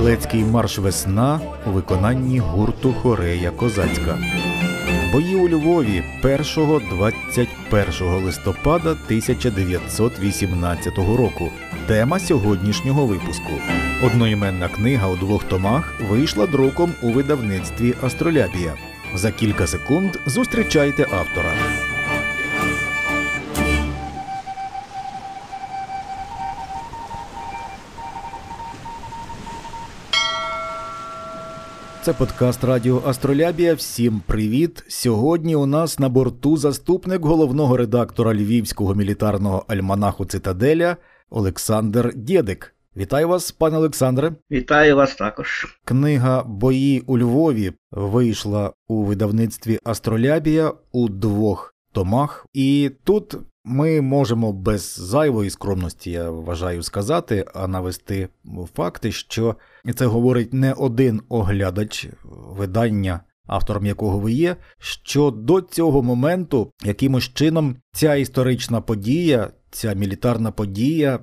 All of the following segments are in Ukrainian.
Стрілецький марш «Весна» у виконанні гурту «Хорея козацька». Бої у Львові 1-21 листопада 1918 року. Тема сьогоднішнього випуску. Одноіменна книга у 2 томах вийшла друком у видавництві «Астролябія». За кілька секунд зустрічайте автора. Це подкаст радіо «Астролябія». Всім привіт! Сьогодні у нас на борту заступник головного редактора Львівського мілітарного альманаху «Цитаделя» Олександр Дєдик. Вітаю вас, пане Олександре. Вітаю вас також. Книга «Бої у Львові» вийшла у видавництві «Астролябія» у 2 томах. І тут ми можемо без зайвої скромності, я вважаю, сказати, а навести факти, що це говорить не один оглядач видання, автором якого ви є, що до цього моменту якимось чином ця історична подія, ця мілітарна подія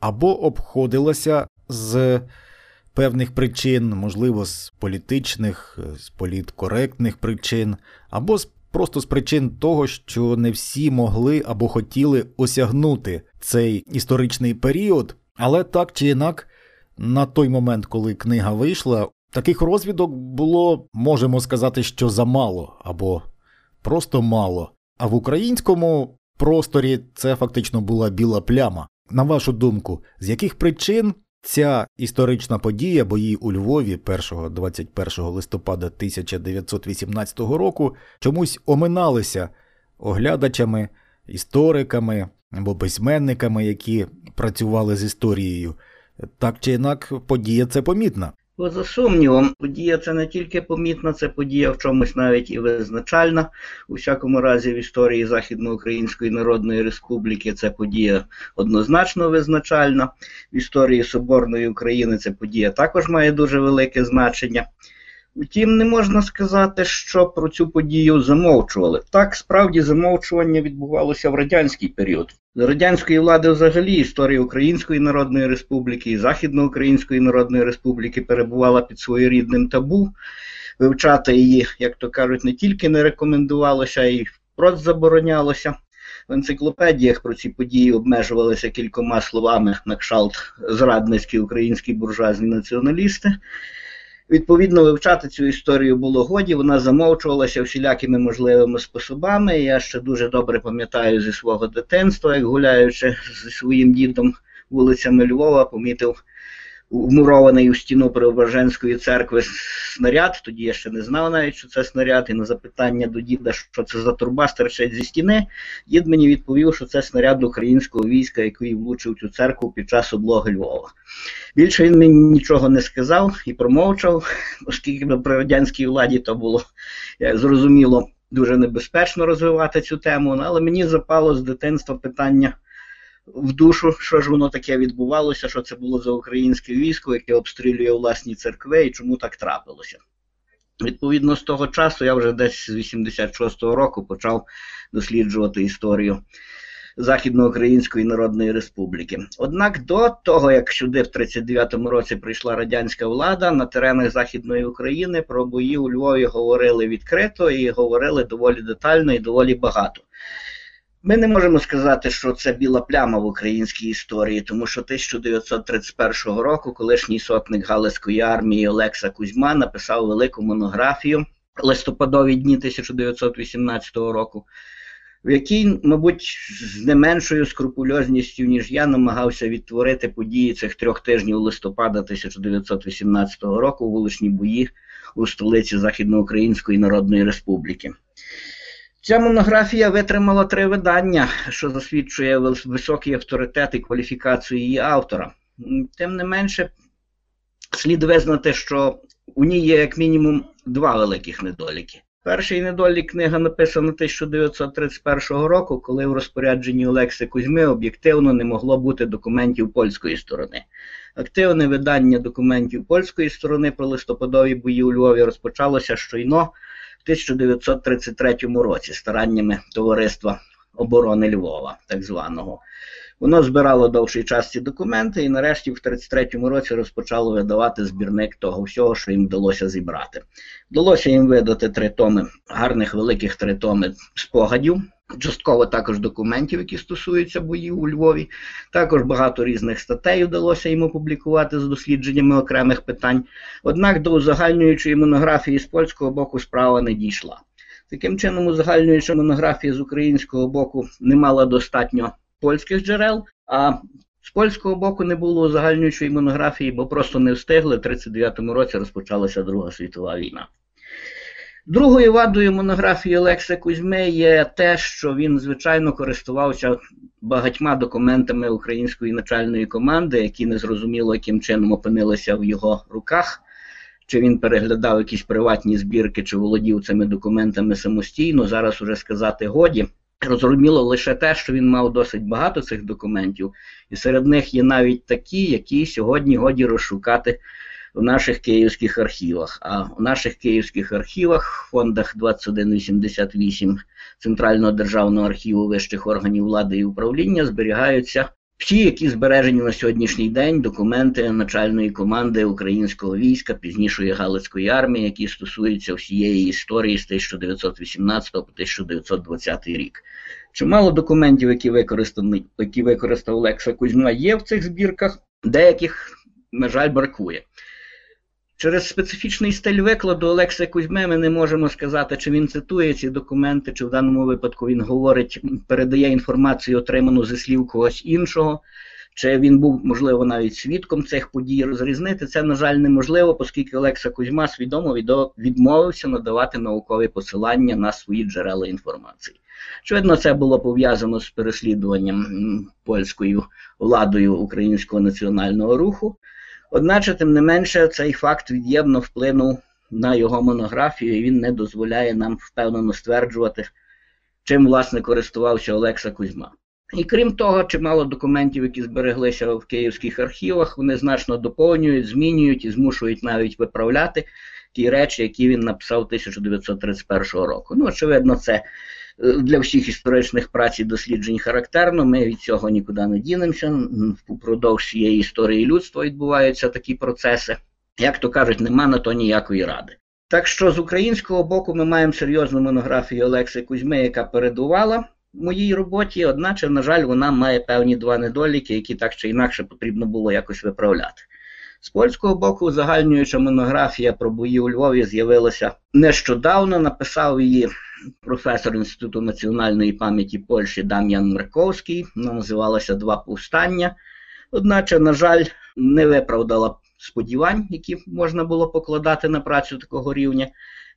або обходилася з певних причин, можливо, з політичних, з політкоректних причин, або з просто з причин того, що не всі могли або хотіли осягнути цей історичний період. Але так чи інак, на той момент, коли книга вийшла, таких розвідок було, можемо сказати, що замало, або просто мало. А в українському просторі це фактично була біла пляма. На вашу думку, з яких причин ця історична подія «Бої у Львові» 1-21 листопада 1918 року чомусь оминалися оглядачами, істориками або письменниками, які працювали з історією? Так чи інак, подія це помітна. За сумнівом, подія це не тільки помітна, це подія в чомусь навіть і визначальна. У всякому разі в історії Західноукраїнської Народної Республіки це подія однозначно визначальна. В історії Соборної України ця подія також має дуже велике значення. Втім, не можна сказати, що про цю подію замовчували. Так, справді, замовчування відбувалося в радянський період. З радянської влади взагалі історія Української Народної Республіки і Західноукраїнської Народної Республіки перебувала під своєрідним табу. Вивчати її, як то кажуть, не тільки не рекомендувалося, а й впрост заборонялося. В енциклопедіях про ці події обмежувалися кількома словами на кшталт «зрадницькі українські буржуазні націоналісти». Відповідно, вивчати цю історію було годі, вона замовчувалася всілякими можливими способами. Я ще дуже добре пам'ятаю зі свого дитинства, як гуляючи зі своїм дідом вулицями Львова, помітив вмурований у стіну Преображенської церкви снаряд. Тоді я ще не знав навіть, що це снаряд, і на запитання до діда, що це за труба стирчить зі стіни, дід мені відповів, що це снаряд українського війська, який влучив цю церкву під час облоги Львова. Більше він мені нічого не сказав і промовчав, оскільки при радянській владі то було, зрозуміло, дуже небезпечно розвивати цю тему, але мені запало з дитинства питання в душу, що ж воно таке відбувалося, що це було за українське військо, яке обстрілює власні церкви, і чому так трапилося. Відповідно, з того часу я вже десь з 86-го року почав досліджувати історію Західноукраїнської Народної Республіки. Однак до того, як сюди в 39-му році прийшла радянська влада, на теренах Західної України про бої у Львові говорили відкрито і говорили доволі детально і доволі багато. Ми не можемо сказати, що це біла пляма в українській історії, тому що 1931 року колишній сотник Галицької армії Олекса Кузьма написав велику монографію «Листопадові дні 1918 року», в якій, мабуть, з не меншою скрупульозністю, ніж я, намагався відтворити події цих 3 тижнів листопада 1918 року, вуличні бої у столиці Західноукраїнської Народної Республіки. Ця монографія витримала 3 видання, що засвідчує високий авторитет і кваліфікацію її автора. Тим не менше, слід визнати, що у ній є як мінімум 2 великих недоліки. Перший недолік — книга написана 1931 року, коли в розпорядженні Олекси Кузьми об'єктивно не могло бути документів польської сторони. Активне видання документів польської сторони про листопадові бої у Львові розпочалося щойно в 1933 році стараннями Товариства оборони Львова, так званого. Воно збирало довший час ці документи і нарешті в 1933 році розпочало видавати збірник того всього, що їм вдалося зібрати. Вдалося їм видати 3 томи, гарних великих 3 томи спогадів, частково також документів, які стосуються боїв у Львові. Також багато різних статей вдалося йому публікувати з дослідженнями окремих питань. Однак до узагальнюючої монографії з польського боку справа не дійшла. Таким чином, узагальнююча монографія з українського боку не мала достатньо польських джерел, а з польського боку не було узагальнюючої монографії, бо просто не встигли. В 1939 році розпочалася Друга світова війна. Другою вадою монографії Олекси Кузьми є те, що він, звичайно, користувався багатьма документами української начальної команди, які незрозуміло яким чином опинилися в його руках. Чи він переглядав якісь приватні збірки, чи володів цими документами самостійно, зараз уже сказати годі. Розуміло лише те, що він мав досить багато цих документів, і серед них є навіть такі, які сьогодні годі розшукати в наших київських архівах. А в наших київських архівах, в фондах 2188 Центрального державного архіву вищих органів влади і управління зберігаються всі, які збережені на сьогоднішній день, документи начальної команди українського війська, пізнішої Галицької армії, які стосуються всієї історії з 1918 по 1920 рік. Чимало документів, які використав Олекса Кузьма, є в цих збірках, деяких, на жаль, бракує. Через специфічний стиль викладу Олекси Кузьми ми не можемо сказати, чи він цитує ці документи, чи в даному випадку він говорить, передає інформацію, отриману зі слів когось іншого, чи він був, можливо, навіть свідком цих подій. Розрізнити це, на жаль, неможливо, оскільки Олекса Кузьма свідомо відмовився надавати наукові посилання на свої джерела інформації. Очевидно, це було пов'язано з переслідуванням польською владою українського національного руху. Одначе, тим не менше, цей факт від'ємно вплинув на його монографію, і він не дозволяє нам впевнено стверджувати, чим, власне, користувався Олекса Кузьма. І крім того, чимало документів, які збереглися в київських архівах, вони значно доповнюють, змінюють і змушують навіть виправляти ті речі, які він написав 1931 року. Ну, очевидно, це для всіх історичних праць і досліджень характерно, ми від цього нікуди не дінемося, впродовж всієї історії людства відбуваються такі процеси. Як то кажуть, нема на то ніякої ради. Так що з українського боку ми маємо серйозну монографію Олекси Кузьми, яка передувала моїй роботі, одначе, на жаль, вона має певні 2 недоліки, які так чи інакше потрібно було якось виправляти. З польського боку загальнююча монографія про бої у Львові з'явилася нещодавно, написав її професор Інституту національної пам'яті Польщі Дам'ян Марковський, вона називалася «Два повстання». Одначе, на жаль, не виправдала сподівань, які можна було покладати на працю такого рівня,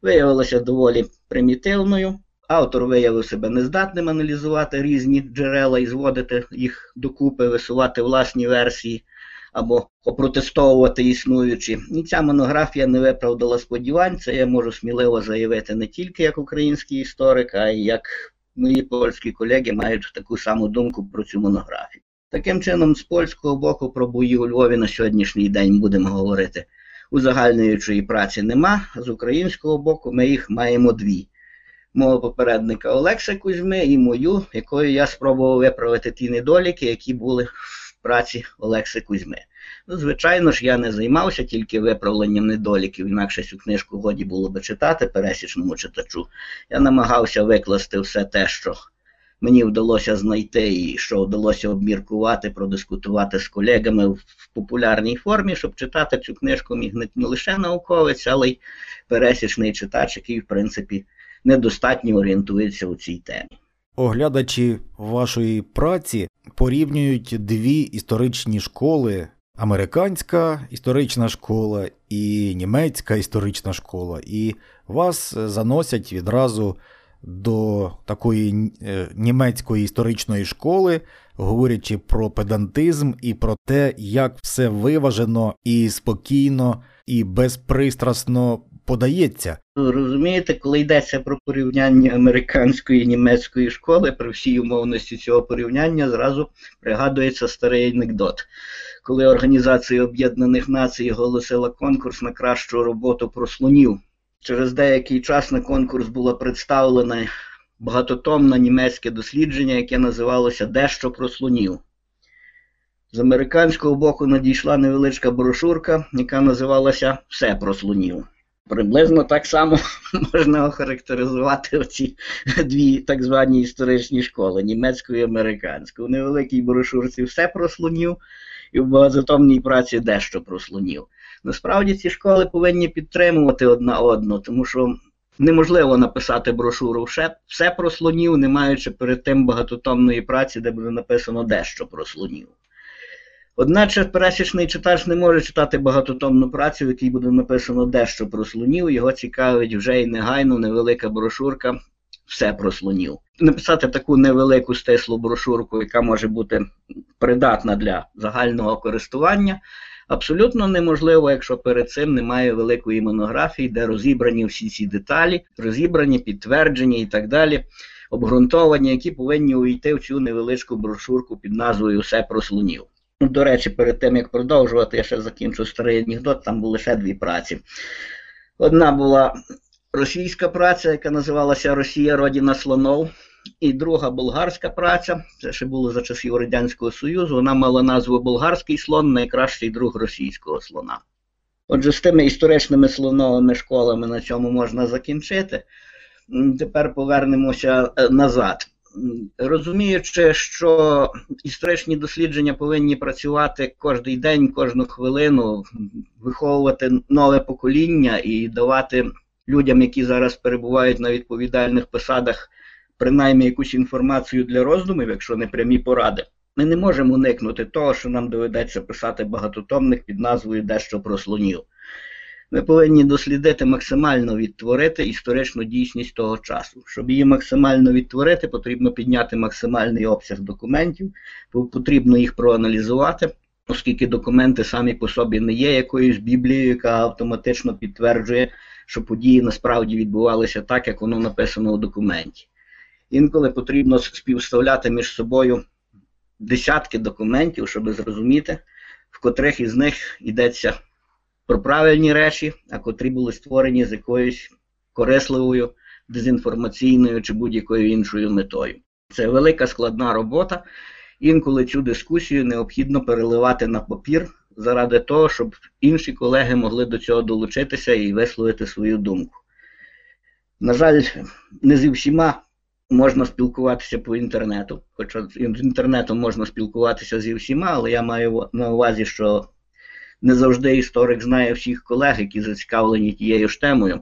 виявилася доволі примітивною. Автор виявив себе нездатним аналізувати різні джерела і зводити їх докупи, висувати власні версії або опротестовувати існуючі. І ця монографія не виправдала сподівань, це я можу сміливо заявити не тільки як український історик, а й як мої польські колеги мають таку саму думку про цю монографію. Таким чином, з польського боку про бої у Львові на сьогоднішній день будемо говорити, узагальнюючої праці нема, а з українського боку ми їх маємо 2. Мого попередника Олекси Кузьми і мою, якою я спробував виправити ті недоліки, які були в праці Олекси Кузьми. Ну, звичайно ж, я не займався тільки виправленням недоліків, інакше цю книжку годі було би читати пересічному читачу. Я намагався викласти все те, що мені вдалося знайти і що вдалося обміркувати, продискутувати з колегами в популярній формі, щоб читати цю книжку міг не лише науковець, але й пересічний читач, який, в принципі, недостатньо орієнтується у цій темі. Оглядачі вашої праці порівнюють 2 історичні школи – американська історична школа і німецька історична школа. І вас заносять відразу до такої німецької історичної школи, говорячи про педантизм і про те, як все виважено і спокійно, і безпристрасно подається. Розумієте, коли йдеться про порівняння американської і німецької школи, при всій умовності цього порівняння зразу пригадується старий анекдот. Коли Організація Об'єднаних Націй оголосила конкурс на кращу роботу про слонів, через деякий час на конкурс було представлене багатотомне німецьке дослідження, яке називалося «Дещо про слонів». З американського боку надійшла невеличка брошурка, яка називалася «Все про слонів». Приблизно так само можна охарактеризувати оці дві так звані історичні школи – німецьку і американську. У невеликій брошурці «Все про слонів» і в багатотомній праці «Дещо про слонів». Насправді ці школи повинні підтримувати одна одну, тому що неможливо написати брошуру «Все про слонів», не маючи перед тим багатотомної праці, де буде написано «Дещо про слонів». Одначе пересічний читач не може читати багатотомну працю, в якій буде написано дещо про слонів, його цікавить вже і негайно невелика брошурка «Все про слонів». Написати таку невелику стислу брошурку, яка може бути придатна для загального користування, абсолютно неможливо, якщо перед цим немає великої монографії, де розібрані всі ці деталі, розібрані, підтверджені і так далі, обґрунтовані, які повинні увійти в цю невеличку брошурку під назвою «Все про слонів». До речі, перед тим, як продовжувати, я ще закінчу старий анекдот, там були ще дві праці. Одна була російська праця, яка називалася «Росія – родина слонов», і друга – болгарська праця, це ще було за часів Радянського Союзу, вона мала назву «Болгарський слон – найкращий друг російського слона». Отже, з тими історичними слоновими школами на цьому можна закінчити. Тепер повернемося назад. Розуміючи, що історичні дослідження повинні працювати кожен день, кожну хвилину, виховувати нове покоління і давати людям, які зараз перебувають на відповідальних посадах, принаймні якусь інформацію для роздумів, якщо не прямі поради, ми не можемо уникнути того, що нам доведеться писати багатотомник під назвою «Дещо про слонів». Ми повинні дослідити, максимально відтворити історичну дійсність того часу. Щоб її максимально відтворити, потрібно підняти максимальний обсяг документів, потрібно їх проаналізувати, оскільки документи самі по собі не є якоюсь біблією, яка автоматично підтверджує, що події насправді відбувалися так, як воно написано у документі. Інколи потрібно співставляти між собою десятки документів, щоб зрозуміти, в котрих із них йдеться про правильні речі, а котрі були створені з якоюсь корисливою, дезінформаційною чи будь-якою іншою метою. Це велика складна робота. Інколи цю дискусію необхідно переливати на папір заради того, щоб інші колеги могли до цього долучитися і висловити свою думку. На жаль, не зі всіма можна спілкуватися по інтернету. Хоча з інтернетом можна спілкуватися зі всіма, але я маю на увазі, що не завжди історик знає всіх колег, які зацікавлені тією ж темою.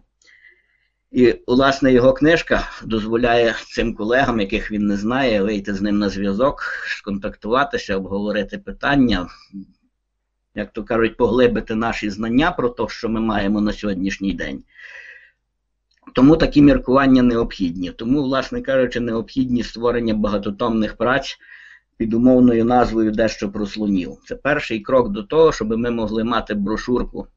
І, власне, його книжка дозволяє цим колегам, яких він не знає, вийти з ним на зв'язок, сконтактуватися, обговорити питання, як то кажуть, поглибити наші знання про те, що ми маємо на сьогоднішній день. Тому такі міркування необхідні. Тому, власне кажучи, необхідні створення багатотомних праць під умовною назвою «Дещо про слонів». Це перший крок до того, щоб ми могли мати брошурку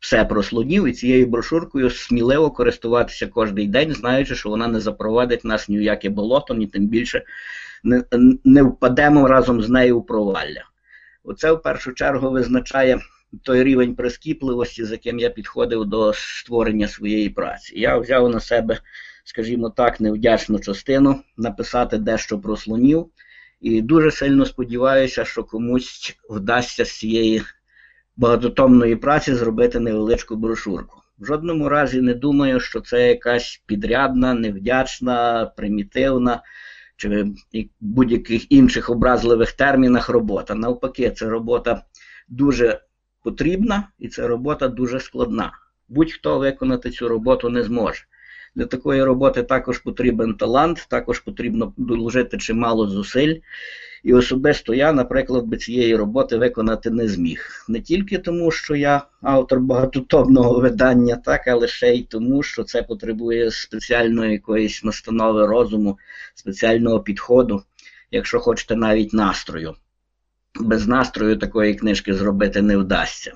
«Все про слонів» і цією брошуркою сміливо користуватися кожен день, знаючи, що вона не запровадить нас ні в яке болото, ні тим більше не впадемо разом з нею у провалля. Оце в першу чергу визначає той рівень прискіпливості, з яким я підходив до створення своєї праці. Я взяв на себе, скажімо так, невдячну частину написати «Дещо про слонів», і дуже сильно сподіваюся, що комусь вдасться з цієї багатотомної праці зробити невеличку брошурку. В жодному разі не думаю, що це якась підрядна, невдячна, примітивна чи будь-яких інших образливих термінах робота. Навпаки, це робота дуже потрібна і це робота дуже складна. Будь-хто виконати цю роботу не зможе. Для такої роботи також потрібен талант, також потрібно доложити чимало зусиль. І особисто я, наприклад, би цієї роботи виконати не зміг. Не тільки тому, що я автор багатотомного видання, так, але ще й тому, що це потребує спеціальної якоїсь настанови розуму, спеціального підходу, якщо хочете, навіть настрою. Без настрою такої книжки зробити не вдасться.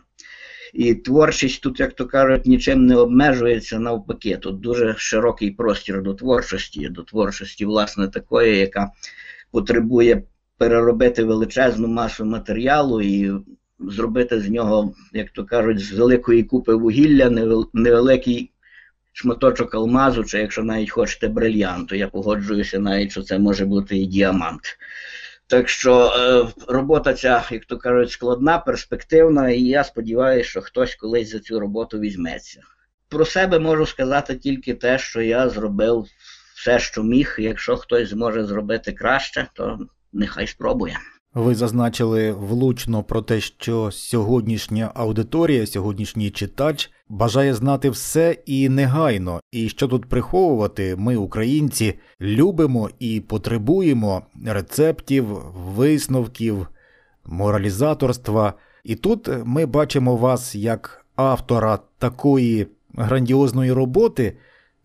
І творчість тут, як то кажуть, нічим не обмежується, навпаки. Тут дуже широкий простір до творчості, власне, такої, яка потребує переробити величезну масу матеріалу і зробити з нього, як то кажуть, з великої купи вугілля невеликий шматочок алмазу, чи, якщо навіть хочете, брильянту. Я погоджуюся навіть, що це може бути і діамант. Так що робота ця, як то кажуть, складна, перспективна, і я сподіваюся, що хтось колись за цю роботу візьметься. Про себе можу сказати тільки те, що я зробив все, що міг. Якщо хтось зможе зробити краще, то нехай спробує. Ви зазначили влучно про те, що сьогоднішня аудиторія, сьогоднішній читач бажає знати все і негайно. І що тут приховувати, ми, українці, любимо і потребуємо рецептів, висновків, моралізаторства. І тут ми бачимо вас як автора такої грандіозної роботи,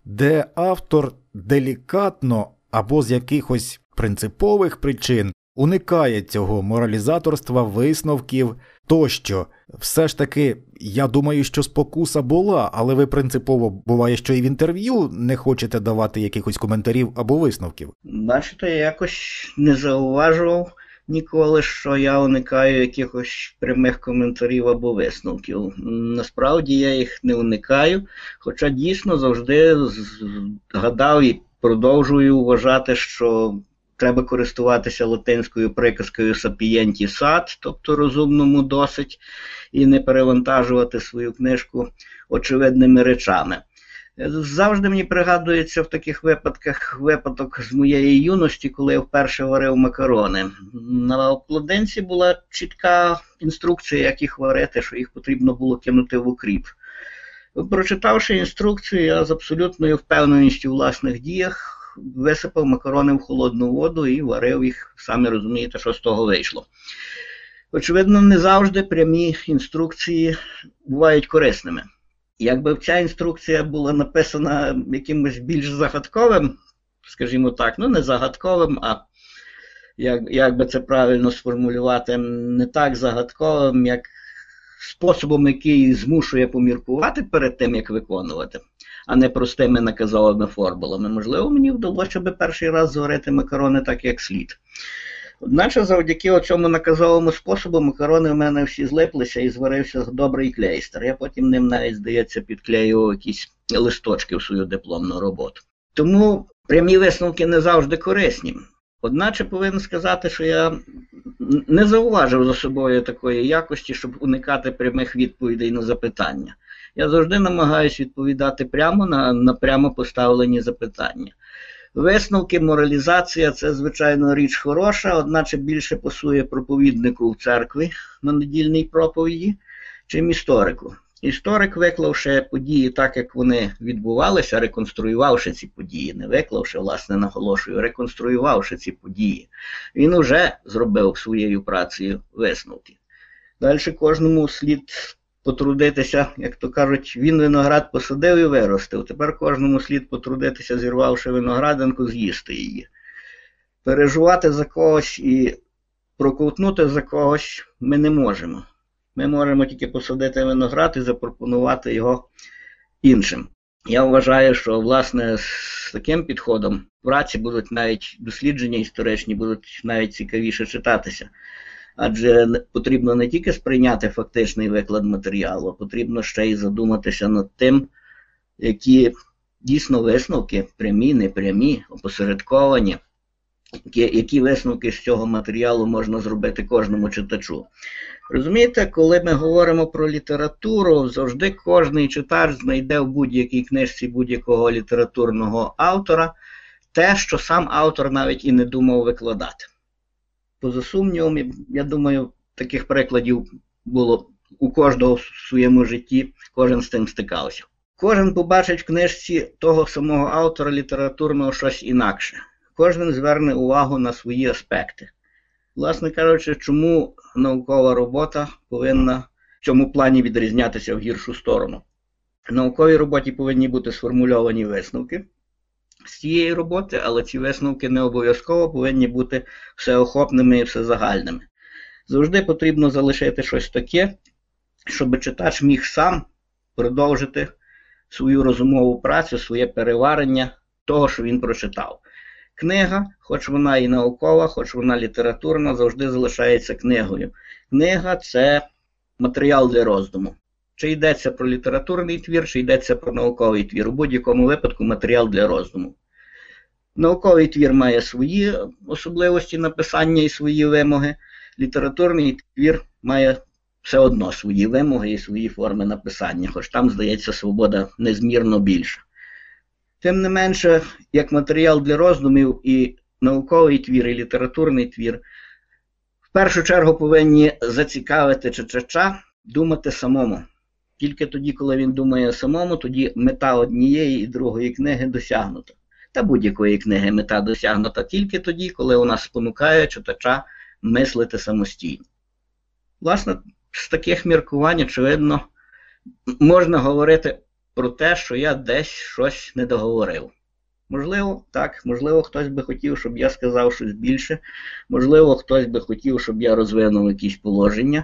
де автор делікатно або з якихось принципових причин уникає цього моралізаторства, висновків тощо. Все ж таки, я думаю, що спокуса була, але ви принципово буває, що і в інтерв'ю не хочете давати якихось коментарів або висновків. Бачите, я якось не зауважував ніколи, що я уникаю якихось прямих коментарів або висновків. Насправді я їх не уникаю, хоча дійсно завжди гадав і продовжую вважати, що треба користуватися латинською приказкою «сапієнті сад», тобто розумному досить, і не перевантажувати свою книжку очевидними речами. Завжди мені пригадується в таких випадках випадок з моєї юності, коли я вперше варив макарони. На обкладинці була чітка інструкція, як їх варити, що їх потрібно було кинути в укріп. Прочитавши інструкцію, я з абсолютною впевненістю у власних діях висипав макарони в холодну воду і варив їх, самі розумієте, що з того вийшло. Очевидно, не завжди прямі інструкції бувають корисними. Якби ця інструкція була написана якимось більш загадковим, скажімо так, ну не загадковим, а як би це правильно сформулювати, не так загадковим, як способом, який змушує поміркувати перед тим, як виконувати, а не простими наказовими формулами. Можливо, мені вдалося би перший раз зварити макарони так, як слід. Одначе, завдяки цьому наказовому способу, макарони в мене всі злиплися і зварився добрий клейстер. Я потім ним навіть, здається, підклеював якісь листочки в свою дипломну роботу. Тому прямі висновки не завжди корисні. Одначе повинен сказати, що я не зауважив за собою такої якості, щоб уникати прямих відповідей на запитання. Я завжди намагаюся відповідати прямо на прямо поставлені запитання. Висновки, моралізація – це, звичайно, річ хороша, одначе більше пасує проповіднику в церкві на недільній проповіді, чим історику. Історик, виклавши події так, як вони відбувалися, реконструювавши ці події, не виклавши, власне, наголошую, реконструювавши ці події, він уже зробив своєю працею висновки. Далі кожному слід потрудитися, як то кажуть, він виноград посадив і виростив, тепер кожному слід потрудитися, зірвавши виноградинку, з'їсти її. Переживати за когось і проковтнути за когось ми не можемо. Ми можемо тільки посадити виноград і запропонувати його іншим. Я вважаю, що, власне, з таким підходом праці будуть навіть, дослідження історичні будуть навіть цікавіше читатися. Адже потрібно не тільки сприйняти фактичний виклад матеріалу, а потрібно ще й задуматися над тим, які дійсно висновки, прямі, непрямі, опосередковані, які висновки з цього матеріалу можна зробити кожному читачу. Розумієте, коли ми говоримо про літературу, завжди кожний читач знайде в будь-якій книжці будь-якого літературного автора те, що сам автор навіть і не думав викладати. Поза сумнівом, я думаю, таких прикладів було у кожного в своєму житті, кожен з цим стикався. Кожен побачить в книжці того самого автора літературного щось інакше. Кожен зверне увагу на свої аспекти. Власне кажучи, чому наукова робота повинна в цьому плані відрізнятися в гіршу сторону? В науковій роботі повинні бути сформульовані висновки з цієї роботи, але ці висновки не обов'язково повинні бути всеохопними і всезагальними. Завжди потрібно залишити щось таке, щоб читач міг сам продовжити свою розумову працю, своє переварення того, що він прочитав. Книга, хоч вона і наукова, хоч вона літературна, завжди залишається книгою. Книга – це матеріал для роздуму. Чи йдеться про літературний твір, чи йдеться про науковий твір. У будь-якому випадку матеріал для роздуму. Науковий твір має свої особливості написання і свої вимоги. Літературний твір має все одно свої вимоги і свої форми написання, хоч там, здається, свобода незмірно більша. Тим не менше, як матеріал для роздумів і науковий твір, і літературний твір, в першу чергу повинні зацікавити читача думати самому. Тільки тоді, коли він думає самому, тоді мета однієї і другої книги досягнута. Та будь-якої книги мета досягнута тільки тоді, коли вона спонукає читача мислити самостійно. Власне, з таких міркувань, очевидно, можна говорити про те, що я десь щось не договорив. Можливо, так, можливо, хтось би хотів, щоб я сказав щось більше, можливо, хтось би хотів, щоб я розвинув якісь положення.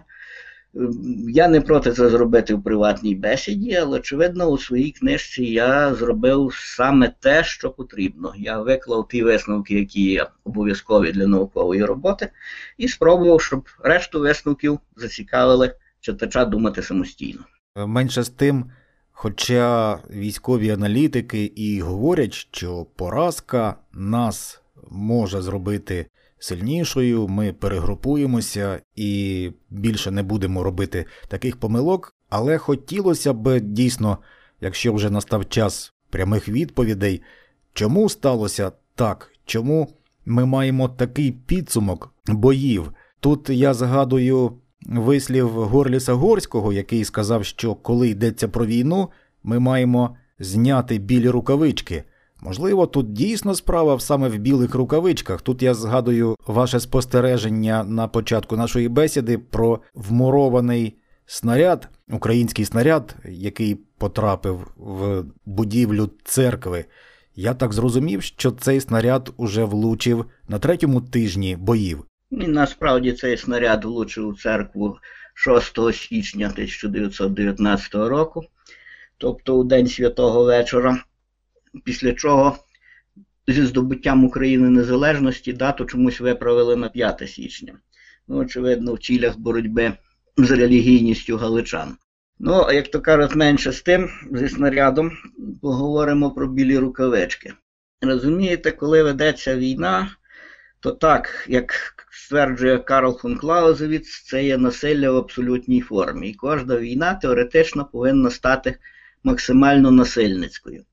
Я не проти це зробити в приватній бесіді, але, очевидно, у своїй книжці я зробив саме те, що потрібно. Я виклав ті висновки, які є обов'язкові для наукової роботи, і спробував, щоб решту висновків зацікавили читача думати самостійно. Менше з тим, хоча військові аналітики і говорять, що поразка нас може зробити сильнішою, ми перегрупуємося і більше не будемо робити таких помилок, але хотілося б дійсно, якщо вже настав час прямих відповідей, чому сталося так, чому ми маємо такий підсумок боїв. Тут я згадую вислів Горліса Горського, який сказав, що коли йдеться про війну, ми маємо зняти білі рукавички. Можливо, тут дійсно справа саме в білих рукавичках. Тут я згадую ваше спостереження на початку нашої бесіди про вмурований снаряд, український снаряд, який потрапив в будівлю церкви. Я так зрозумів, що цей снаряд уже влучив на третьому тижні боїв. І насправді цей снаряд влучив у церкву 6 січня 1919 року, тобто у день Святого Вечора. Після чого зі здобуттям України незалежності дату чомусь виправили на 5 січня. Ну, очевидно, в цілях боротьби з релігійністю галичан. Ну, а як то кажуть, менше з тим, зі снарядом, поговоримо про білі рукавички. Розумієте, коли ведеться війна, то так, як стверджує Карл фон Клаузевіц, це є насилля в абсолютній формі. І кожна війна теоретично повинна стати максимально насильницькою.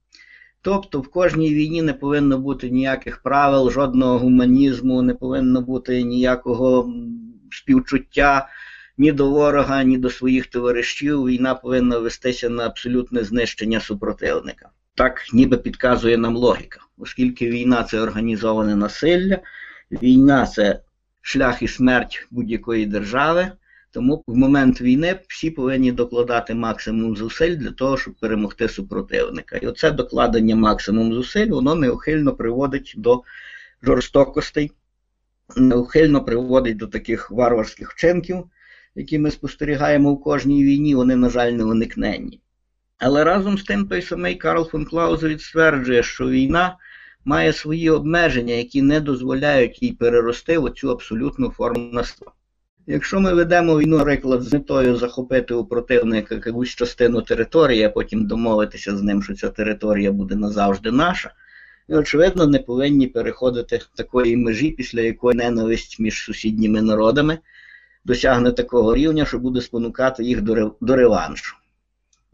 Тобто в кожній війні не повинно бути ніяких правил, жодного гуманізму, не повинно бути ніякого співчуття ні до ворога, ні до своїх товаришів. Війна повинна вестися на абсолютне знищення супротивника. Так ніби підказує нам логіка. Оскільки війна – це організоване насилля, війна – це шлях і смерть будь-якої держави, тому в момент війни всі повинні докладати максимум зусиль для того, щоб перемогти супротивника. І оце докладення максимум зусиль, воно неухильно приводить до жорстокостей, неухильно приводить до таких варварських вчинків, які ми спостерігаємо в кожній війні, вони, на жаль, не уникненні. Але разом з тим той самий Карл фон Клаузевіц стверджує, що війна має свої обмеження, які не дозволяють їй перерости в оцю абсолютну форму насильства. Якщо ми ведемо війну, наприклад, з метою захопити у противника якусь частину території, а потім домовитися з ним, що ця територія буде назавжди наша, ми, очевидно, не повинні переходити такої межі, після якої ненависть між сусідніми народами досягне такого рівня, що буде спонукати їх до реваншу.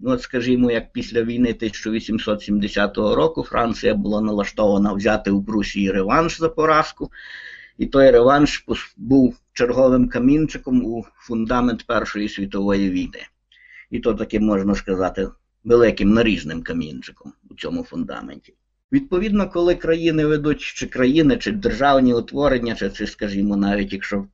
От, скажімо, як після війни 1870 року Франція була налаштована взяти у Прусії реванш за поразку, і той реванш був черговим камінчиком у фундамент Першої світової війни. І то таки, можна сказати, великим наріжним камінчиком у цьому фундаменті. Відповідно, коли країни ведуть, чи країни, чи державні утворення, чи, скажімо, навіть якщо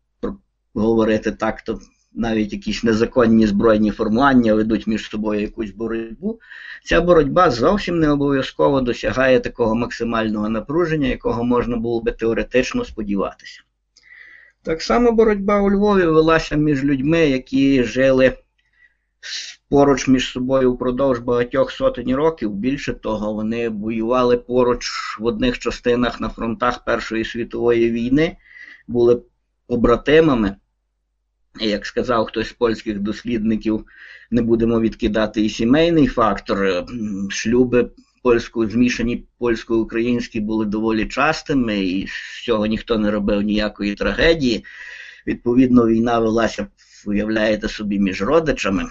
говорити так, то навіть якісь незаконні збройні формування ведуть між собою якусь боротьбу, ця боротьба зовсім не обов'язково досягає такого максимального напруження, якого можна було би теоретично сподіватися. Так само боротьба у Львові велася між людьми, які жили поруч між собою впродовж багатьох сотень років. Більше того, вони воювали поруч в одних частинах на фронтах Першої світової війни, були побратимами. Як сказав хтось з польських дослідників, не будемо відкидати і сімейний фактор, шлюби змішані польсько-українські були доволі частими, і з цього ніхто не робив ніякої трагедії. Відповідно, війна велася, уявляєте собі, між родичами.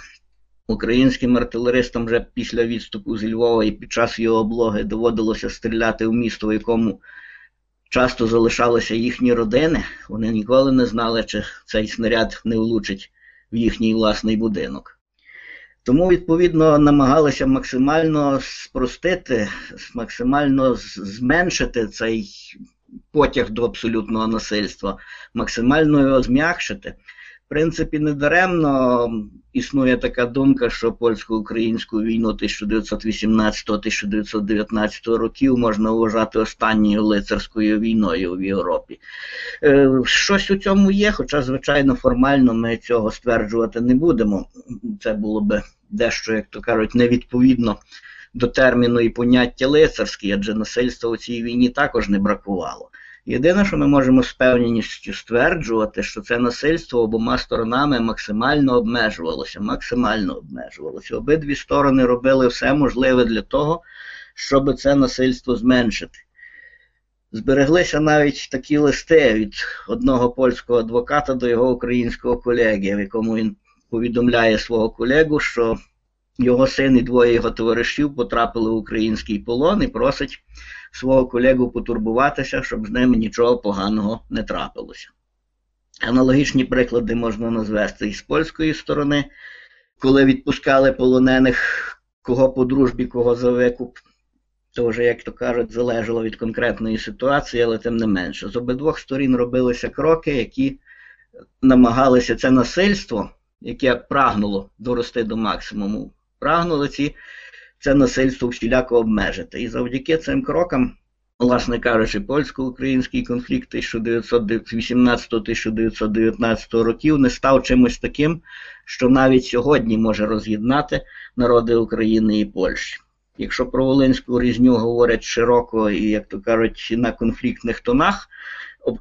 Українським артилеристам вже після відступу з Львова і під час його облоги доводилося стріляти в місто, в якому часто залишалися їхні родини. Вони ніколи не знали, чи цей снаряд не влучить в їхній власний будинок. Тому, відповідно, намагалися максимально спростити, максимально зменшити цей потяг до абсолютного насильства, максимально його зм'якшити. В принципі, недаремно існує така думка, що польсько-українську війну 1918-1919 років можна вважати останньою лицарською війною в Європі. Щось у цьому є, хоча, звичайно, формально ми цього стверджувати не будемо. Це було б дещо, як то кажуть, невідповідно до терміну і поняття лицарський, адже насильства у цій війні також не бракувало. Єдине, що ми можемо з певністю стверджувати, що це насильство обома сторонами максимально обмежувалося, Обидві сторони робили все можливе для того, щоб це насильство зменшити. Збереглися навіть такі листи від одного польського адвоката до його українського колеги, в якому він повідомляє свого колегу, що його син і двоє його товаришів потрапили в український полон і просить свого колегу потурбуватися, щоб з ними нічого поганого не трапилося. Аналогічні приклади можна назвести і з польської сторони, коли відпускали полонених, кого по дружбі, кого за викуп. Це вже, як то кажуть, залежало від конкретної ситуації, але тим не менше. З обидвох сторін робилися кроки, які намагалися це насильство, яке прагнуло дорости до максимуму, прагнули це насильство всіляко обмежити. І завдяки цим крокам, власне кажучи, польсько-український конфлікт 1918-1919 років не став чимось таким, що навіть сьогодні може роз'єднати народи України і Польщі. Якщо про волинську різню говорять широко і, як то кажуть, на конфліктних тонах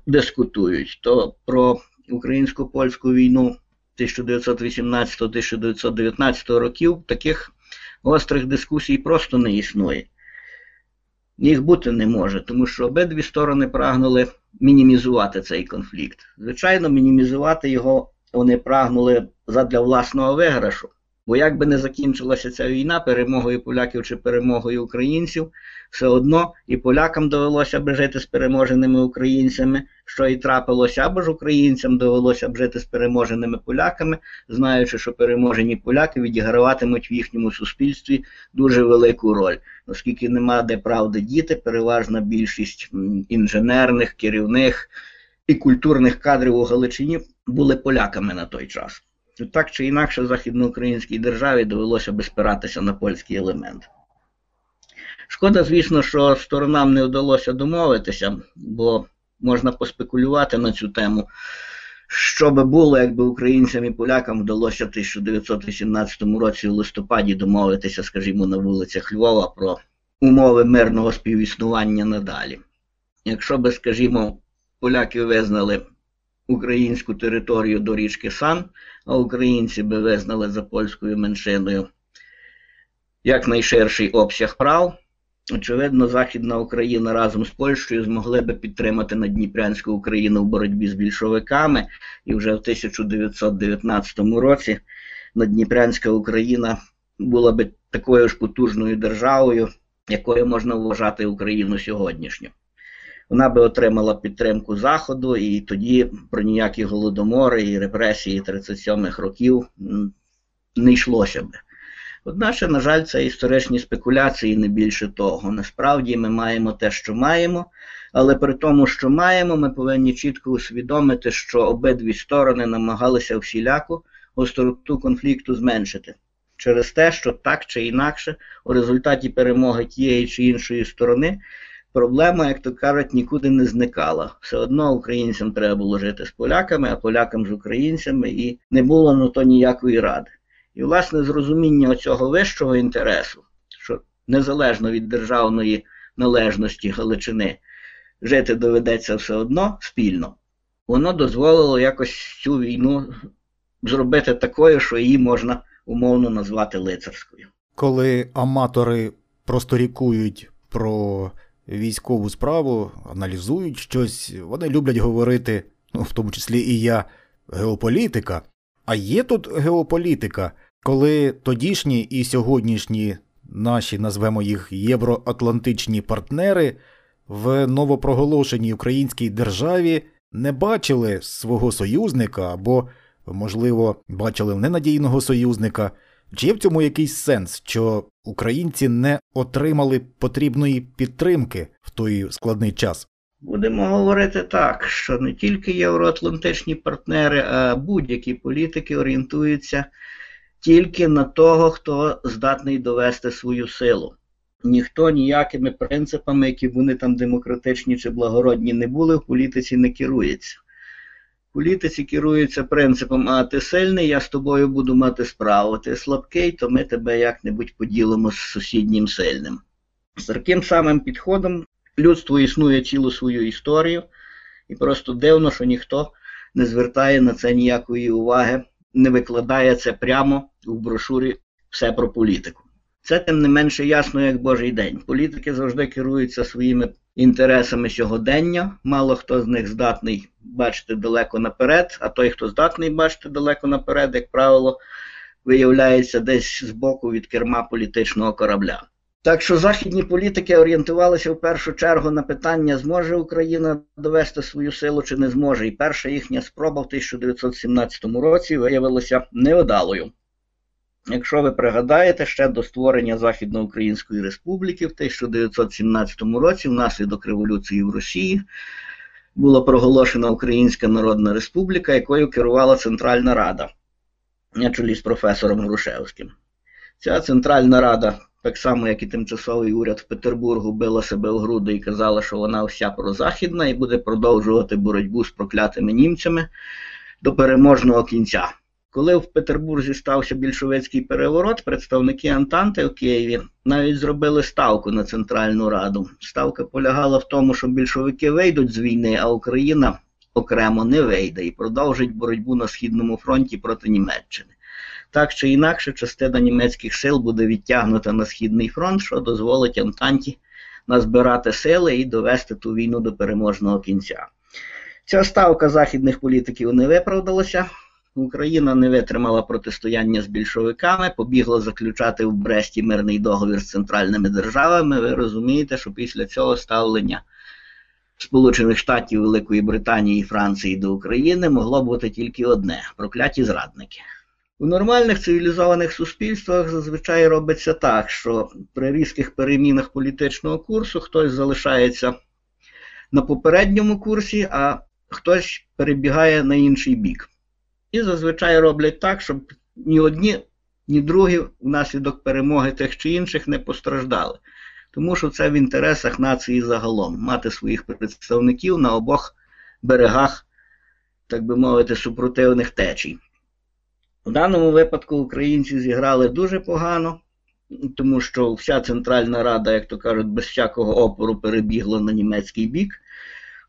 дискутують, то про українсько-польську війну 1918-1919 років таких гострих дискусій просто не існує. Їх бути не може, тому що обидві сторони прагнули мінімізувати цей конфлікт. Звичайно, мінімізувати його вони прагнули задля власного виграшу. Бо як би не закінчилася ця війна перемогою поляків чи перемогою українців, все одно і полякам довелося б жити з переможеними українцями, що і трапилося, або ж українцям довелося б жити з переможеними поляками, знаючи, що переможені поляки відіграватимуть в їхньому суспільстві дуже велику роль. Оскільки нема де правди діти, переважна більшість інженерних, керівних і культурних кадрів у Галичині були поляками на той час. Так чи інакше, західноукраїнській державі довелося би спиратися на польський елемент. Шкода, звісно, що сторонам не вдалося домовитися, бо можна поспекулювати на цю тему, що би було, якби українцям і полякам вдалося в 1918 році у листопаді домовитися, скажімо, на вулицях Львова про умови мирного співіснування надалі. Якщо би, скажімо, поляки визнали українську територію до річки Сан, а українці би визнали за польською меншиною якнайширший обсяг прав, очевидно, Західна Україна разом з Польщею змогли би підтримати наддніпрянську Україну в боротьбі з більшовиками, і вже в 1919 році наддніпрянська Україна була би такою ж потужною державою, якою можна вважати Україну сьогоднішню. Вона би отримала підтримку Заходу, і тоді про ніякі голодомори і репресії 37-х років не йшлося би. Одначе, на жаль, це історичні спекуляції, не більше того. Насправді ми маємо те, що маємо, але при тому, що маємо, ми повинні чітко усвідомити, що обидві сторони намагалися всіляко гостроту конфлікту зменшити. Через те, що так чи інакше, у результаті перемоги тієї чи іншої сторони, проблема, як то кажуть, нікуди не зникала. Все одно українцям треба було жити з поляками, а полякам з українцями, і не було на то ніякої ради. І, власне, зрозуміння цього вищого інтересу, що незалежно від державної належності Галичини, жити доведеться все одно спільно, воно дозволило якось цю війну зробити такою, що її можна умовно назвати лицарською. Коли аматори просто рікують про військову справу, аналізують щось, вони люблять говорити, ну, в тому числі і я, геополітика. А є тут геополітика, коли тодішні і сьогоднішні наші, назвемо їх, євроатлантичні партнери в новопроголошеній українській державі не бачили свого союзника або, можливо, бачили ненадійного союзника. Чи є в цьому якийсь сенс, що українці не отримали потрібної підтримки в той складний час? Будемо говорити так, що не тільки євроатлантичні партнери, а будь-які політики орієнтуються тільки на того, хто здатний довести свою силу. Ніхто ніякими принципами, які вони там демократичні чи благородні не були, в політиці не керується. В політиці керуються принципом: а ти сильний, я з тобою буду мати справу, ти слабкий, то ми тебе як-небудь поділимо з сусіднім сильним. З таким самим підходом людство існує цілу свою історію, і просто дивно, що ніхто не звертає на це ніякої уваги, не викладає це прямо в брошурі «Все про політику». Це, тим не менше, ясно, як божий день. Політики завжди керуються своїми інтересами сьогодення, мало хто з них здатний бачити далеко наперед, а той, хто здатний бачити далеко наперед, як правило, виявляється десь збоку від керма політичного корабля. Так що західні політики орієнтувалися в першу чергу на питання, зможе Україна довести свою силу чи не зможе, і перша їхня спроба в 1917 році виявилася невдалою. Якщо ви пригадаєте, ще до створення Західноукраїнської Республіки в 1917 році внаслідок революції в Росії була проголошена Українська Народна Республіка, якою керувала Центральна Рада на чолі з професором Грушевським. Ця Центральна Рада, так само як і тимчасовий уряд в Петербургу, била себе в груди і казала, що вона вся прозахідна і буде продовжувати боротьбу з проклятими німцями до переможного кінця. Коли в Петербурзі стався більшовицький переворот, представники Антанти в Києві навіть зробили ставку на Центральну Раду. Ставка полягала в тому, що більшовики вийдуть з війни, а Україна окремо не вийде і продовжить боротьбу на Східному фронті проти Німеччини. Так чи інакше, частина німецьких сил буде відтягнута на Східний фронт, що дозволить Антанті назбирати сили і довести ту війну до переможного кінця. Ця ставка західних політиків не виправдалася. Україна не витримала протистояння з більшовиками, побігла заключати в Бресті мирний договір з центральними державами. Ви розумієте, що після цього ставлення Сполучених Штатів, Великої Британії і Франції до України могло бути тільки одне – прокляті зрадники. У нормальних цивілізованих суспільствах зазвичай робиться так, що при різких перемінах політичного курсу хтось залишається на попередньому курсі, а хтось перебігає на інший бік. І зазвичай роблять так, щоб ні одні, ні другі внаслідок перемоги тих чи інших не постраждали. Тому що це в інтересах нації загалом – мати своїх представників на обох берегах, так би мовити, супротивних течій. В даному випадку українці зіграли дуже погано, тому що вся Центральна Рада, як то кажуть, без всякого опору перебігла на німецький бік.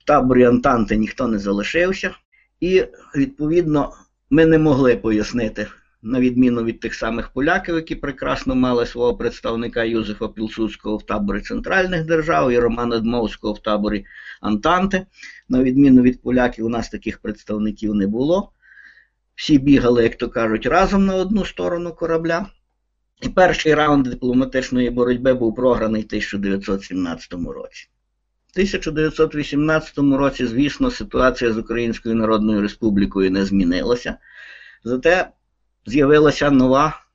В таборі Антанти ніхто не залишився. І, відповідно, ми не могли пояснити, на відміну від тих самих поляків, які прекрасно мали свого представника Юзефа Пілсудського в таборі центральних держав і Романа Дмовського в таборі Антанти. На відміну від поляків, у нас таких представників не було. Всі бігали, як то кажуть, разом на одну сторону корабля. І перший раунд дипломатичної боротьби був програний в 1917 році. У 1918 році, звісно, ситуація з Українською Народною Республікою не змінилася. Зате з'явилася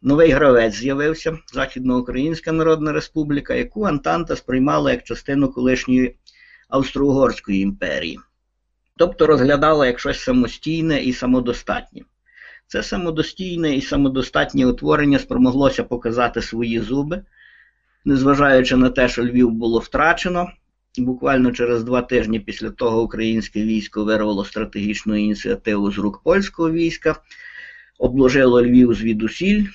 новий гравець, з'явився Західноукраїнська Народна Республіка, яку Антанта сприймала як частину колишньої Австро-Угорської імперії. Тобто розглядала як щось самостійне і самодостатнє. Це самодостійне і самодостатнє утворення спромоглося показати свої зуби, незважаючи на те, що Львів було втрачено. Буквально через 2 тижні після того українське військо вирвало стратегічну ініціативу з рук польського війська, обложило Львів звідусіль,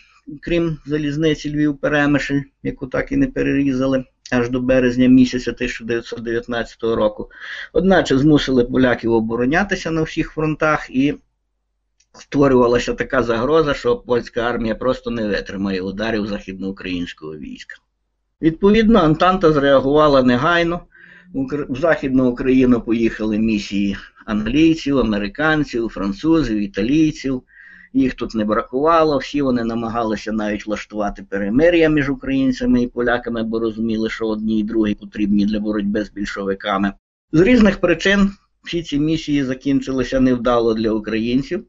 крім залізниці Львів-Перемишль, яку так і не перерізали, аж до березня місяця 1919 року. Одначе змусили поляків оборонятися на всіх фронтах і створювалася така загроза, що польська армія просто не витримає ударів західноукраїнського війська. Відповідно, Антанта зреагувала негайно. В Західну Україну поїхали місії англійців, американців, французів, італійців. Їх тут не бракувало, всі вони намагалися навіть влаштувати перемир'я між українцями і поляками, бо розуміли, що одні і другі потрібні для боротьби з більшовиками. З різних причин всі ці місії закінчилися невдало для українців.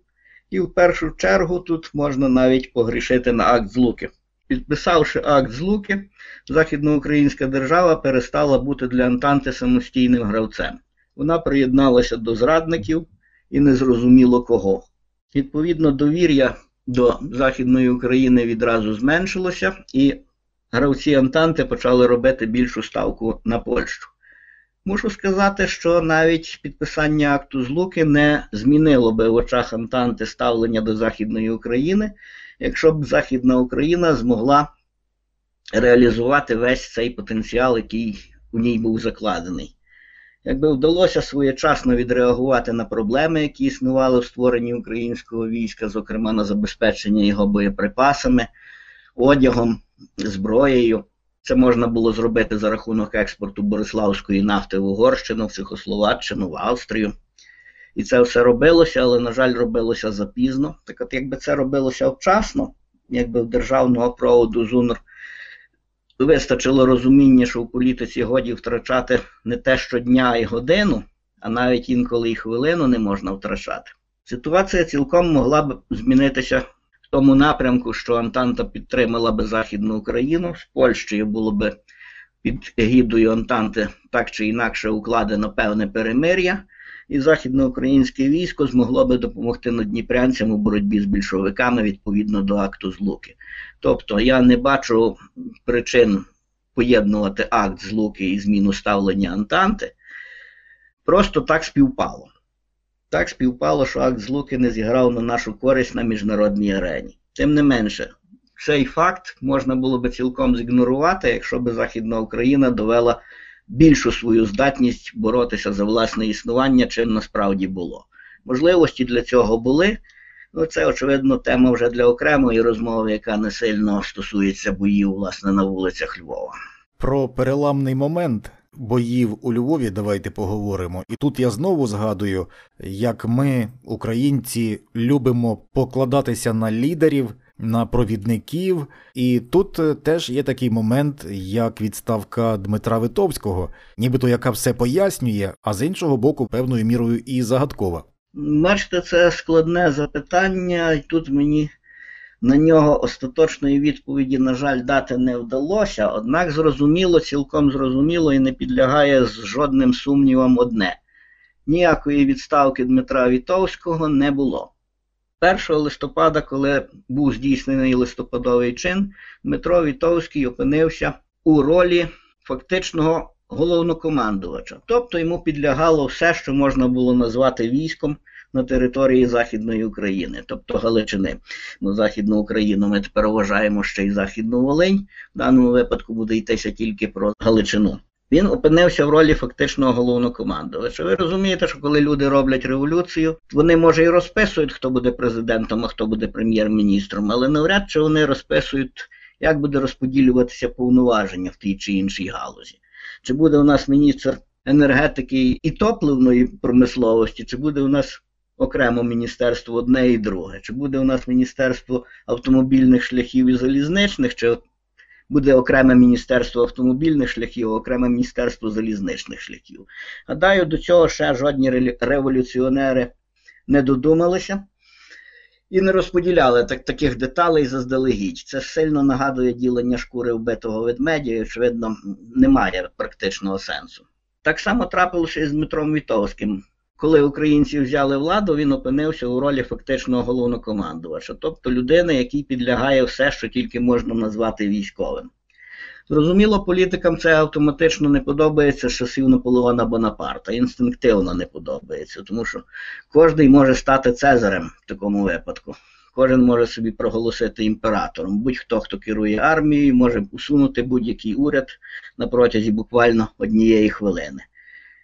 І в першу чергу тут можна навіть погрішити на акт злуки. Підписавши акт злуки, західноукраїнська держава перестала бути для Антанти самостійним гравцем. Вона приєдналася до зрадників і незрозуміло кого. Відповідно, довір'я до Західної України відразу зменшилося, і гравці Антанти почали робити більшу ставку на Польщу. Мушу сказати, що навіть підписання акту злуки не змінило би в очах Антанти ставлення до Західної України, якщо б Західна Україна змогла реалізувати весь цей потенціал, який у ній був закладений. Якби вдалося своєчасно відреагувати на проблеми, які існували в створенні українського війська, зокрема на забезпечення його боєприпасами, одягом, зброєю, це можна було зробити за рахунок експорту бориславської нафти в Угорщину, в Чехословаччину, в Австрію. І це все робилося, але, на жаль, робилося запізно. Так от, якби це робилося вчасно, якби в державного проводу ЗУНР вистачило розуміння, що в політиці годі втрачати не те щодня і годину, а навіть інколи і хвилину не можна втрачати. Ситуація цілком могла б змінитися в тому напрямку, що Антанта підтримала би Західну Україну, з Польщею було б під егідою Антанти так чи інакше укладено певне перемир'я, і західноукраїнське військо змогло би допомогти наддніпрянцям у боротьбі з більшовиками відповідно до акту злуки. Тобто я не бачу причин поєднувати акт злуки і зміну ставлення Антанти. Просто так співпало. Так співпало, що акт злуки не зіграв на нашу користь на міжнародній арені. Тим не менше, цей факт можна було би цілком зігнорувати, якщо б Західна Україна довела більшу свою здатність боротися за власне існування, чим насправді було. Можливості для цього були. Ну, це, очевидно, тема вже для окремої розмови, яка не сильно стосується боїв, власне, на вулицях Львова. Про переламний момент боїв у Львові давайте поговоримо. І тут я знову згадую, як ми, українці, любимо покладатися на лідерів, на провідників. І тут теж є такий момент, як відставка Дмитра Вітовського, нібито яка все пояснює, а з іншого боку певною мірою і загадкова. Бачите, це складне запитання, і тут мені на нього остаточної відповіді, на жаль, дати не вдалося, однак зрозуміло, цілком зрозуміло і не підлягає з жодним сумнівам одне. Ніякої відставки Дмитра Вітовського не було. 1 листопада, коли був здійснений листопадовий чин, Дмитро Вітовський опинився у ролі фактичного головнокомандувача. Тобто йому підлягало все, що можна було назвати військом на території Західної України, тобто Галичини. Ну, Західну Україну ми тепер вважаємо ще й Західну Волинь, в даному випадку буде йтися тільки про Галичину. Він опинився в ролі фактичного головнокомандувача. Ви розумієте, що коли люди роблять революцію, вони, може, і розписують, хто буде президентом, а хто буде прем'єр-міністром, але навряд чи вони розписують, як буде розподілюватися повноваження в тій чи іншій галузі. Чи буде у нас міністр енергетики і топливної промисловості, чи буде у нас окремо міністерство одне і друге, чи буде у нас міністерство автомобільних шляхів і залізничних, чи буде окреме міністерство автомобільних шляхів, окреме міністерство залізничних шляхів. Гадаю, до цього ще жодні революціонери не додумалися і не розподіляли таких деталей заздалегідь. Це сильно нагадує ділення шкури вбитого ведмедя і, очевидно, немає практичного сенсу. Так само трапилося і з Дмитром Вітовським. Коли українці взяли владу, він опинився у ролі фактичного головнокомандувача, тобто людини, якій підлягає все, що тільки можна назвати військовим. Зрозуміло, політикам це автоматично не подобається з часів Наполеона Бонапарта, інстинктивно не подобається, тому що кожен може стати Цезарем в такому випадку. Кожен може собі проголосити імператором. Будь-хто, хто керує армією, може усунути будь-який уряд на протязі буквально однієї хвилини.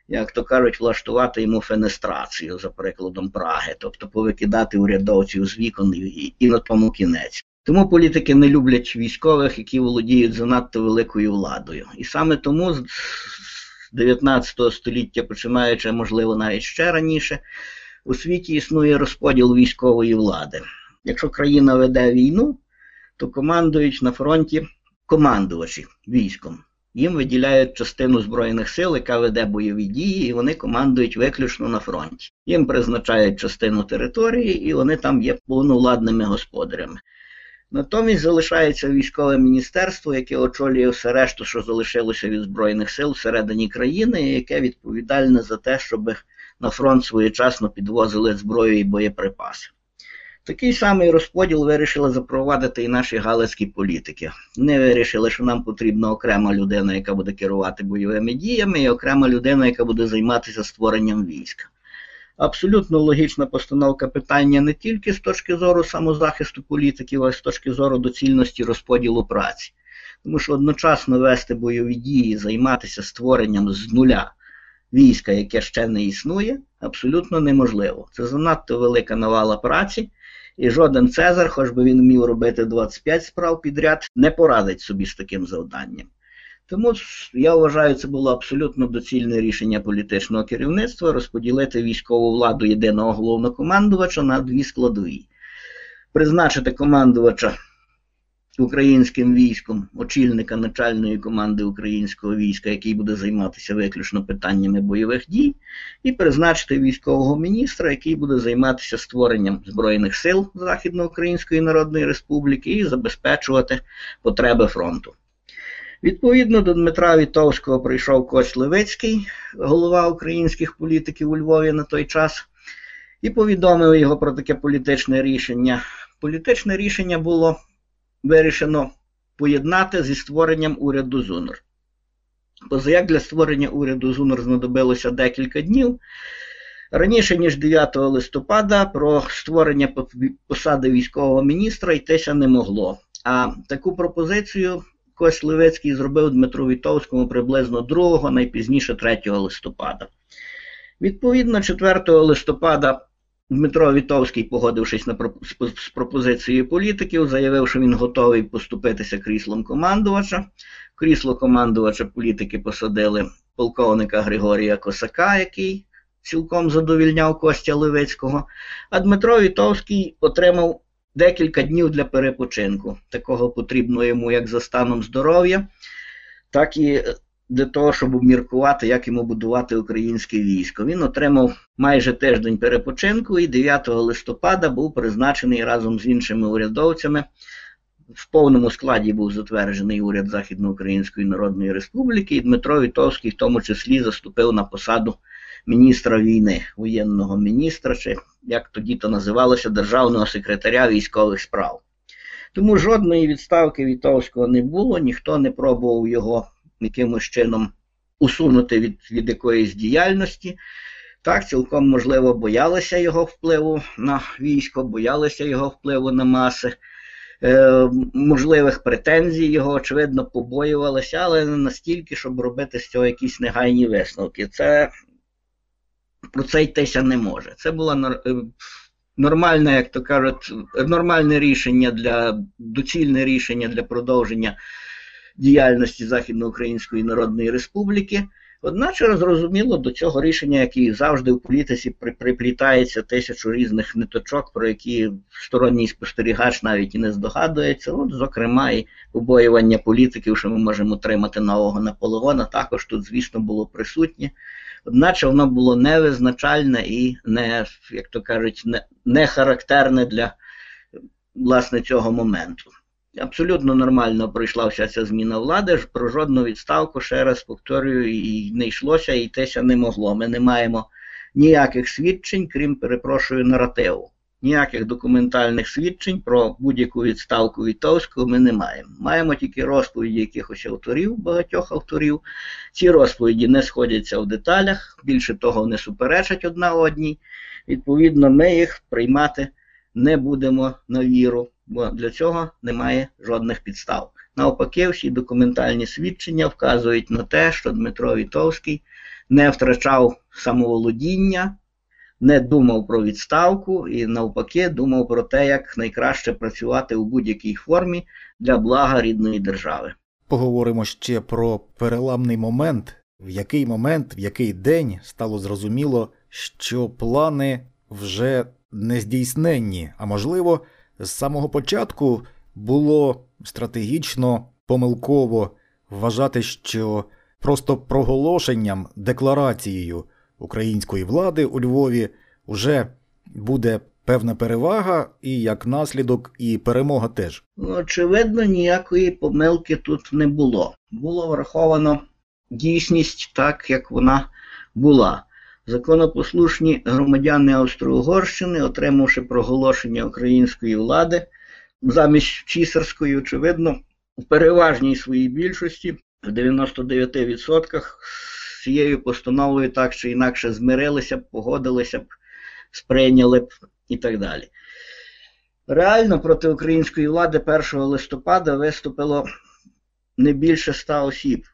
Як то кажуть, влаштувати йому фенестрацію, за прикладом Праги, тобто повикидати урядовців з вікон і на тому кінець. Тому політики не люблять військових, які володіють занадто великою владою. І саме тому з 19 століття, починаючи, можливо, навіть ще раніше, у світі існує розподіл військової влади. Якщо країна веде війну, то командують на фронті командувачі військом. Їм виділяють частину Збройних сил, яка веде бойові дії, і вони командують виключно на фронті. Їм призначають частину території, і вони там є повновладними господарями. Натомість залишається військове міністерство, яке очолює все решту, що залишилося від Збройних сил всередині країни, і яке відповідальне за те, щоб на фронт своєчасно підвозили зброю і боєприпаси. Такий самий розподіл вирішили запровадити і наші галицькі політики. Вони вирішили, що нам потрібна окрема людина, яка буде керувати бойовими діями, і окрема людина, яка буде займатися створенням війська. Абсолютно логічна постановка питання не тільки з точки зору самозахисту політиків, а й з точки зору доцільності розподілу праці. Тому що одночасно вести бойові дії, займатися створенням з нуля війська, яке ще не існує, абсолютно неможливо. Це занадто велика навала праці, і жоден Цезар, хоч би він вмів робити 25 справ підряд, не порадить собі з таким завданням. Тому, я вважаю, це було абсолютно доцільне рішення політичного керівництва розподілити військову владу єдиного головнокомандувача на дві складові. Призначити командувача українським військом, очільника начальної команди українського війська, який буде займатися виключно питаннями бойових дій, і призначити військового міністра, який буде займатися створенням Збройних сил Західноукраїнської Народної Республіки і забезпечувати потреби фронту. Відповідно до Дмитра Вітовського прийшов Кость Левицький, голова українських політиків у Львові на той час, і повідомив його про таке політичне рішення. Політичне рішення було вирішено поєднати зі створенням уряду ЗУНР. Позаяк для створення уряду ЗУНР знадобилося декілька днів. Раніше, ніж 9 листопада, про створення посади військового міністра йтися не могло. А таку пропозицію Кость Левицький зробив Дмитру Вітовському приблизно 2, найпізніше 3 листопада. Відповідно, 4 листопада Дмитро Вітовський, погодившись з пропозицією політиків, заявив, що він готовий поступитися кріслом командувача. В крісло командувача політики посадили полковника Григорія Косака, який цілком задовільняв Костя Левицького, а Дмитро Вітовський отримав декілька днів для перепочинку. Такого потрібно йому як за станом здоров'я, так і для того, щоб обміркувати, як йому будувати українське військо. Він отримав майже тиждень перепочинку і 9 листопада був призначений разом з іншими урядовцями. В повному складі був затверджений уряд Західноукраїнської Народної Республіки, і Дмитро Вітовський в тому числі заступив на посаду міністра війни, воєнного міністра, чи, як тоді-то називалося, державного секретаря військових справ. Тому жодної відставки Вітовського не було, ніхто не пробував його якимось чином усунути від якоїсь діяльності. Так, цілком, можливо, боялися його впливу на військо, боялися його впливу на маси, можливих претензій його, очевидно, побоювалися, але не настільки, щоб робити з цього якісь негайні висновки. Про це йтися не може. Це було нормальне, як то кажуть, нормальне рішення, доцільне рішення для продовження діяльності Західноукраїнської Народної Республіки. Одначе, зрозуміло, до цього рішення, яке завжди в політиці приплітається тисячу різних ниточок, про які сторонній спостерігач навіть і не здогадується. От, зокрема, і побоювання політиків, що ми можемо отримати нового Наполеона, також тут, звісно, було присутнє. Одначе, воно було невизначальне і, як то кажуть, не характерне для, власне, цього моменту. Абсолютно нормально пройшла вся ця зміна влади, про жодну відставку, ще раз повторюю, і не йшлося, і йтися не могло. Ми не маємо ніяких свідчень, крім, перепрошую, наративу. Ніяких документальних свідчень про будь-яку відставку Вітовського ми не маємо. Маємо тільки розповіді якихось авторів, багатьох авторів. Ці розповіді не сходяться в деталях, більше того, вони суперечать одна одній. Відповідно, ми їх приймати не будемо на віру, бо для цього немає жодних підстав. Навпаки, всі документальні свідчення вказують на те, що Дмитро Вітовський не втрачав самоволодіння, не думав про відставку і навпаки думав про те, як найкраще працювати у будь-якій формі для блага рідної держави. Поговоримо ще про переламний момент, в який день стало зрозуміло, що плани вже не здійсненні, а можливо, з самого початку було стратегічно помилково вважати, що просто проголошенням, декларацією української влади у Львові вже буде певна перевага і, як наслідок, і перемога теж. Очевидно, ніякої помилки тут не було. Було враховано дійсність так, як вона була. Законопослушні громадяни Австро-Угорщини, отримавши проголошення української влади, замість цісарської, очевидно, в переважній своїй більшості, в 99% з цією постановою так чи інакше змирилися б, погодилися б, сприйняли б і так далі. Реально проти української влади 1 листопада виступило не більше 100 осіб.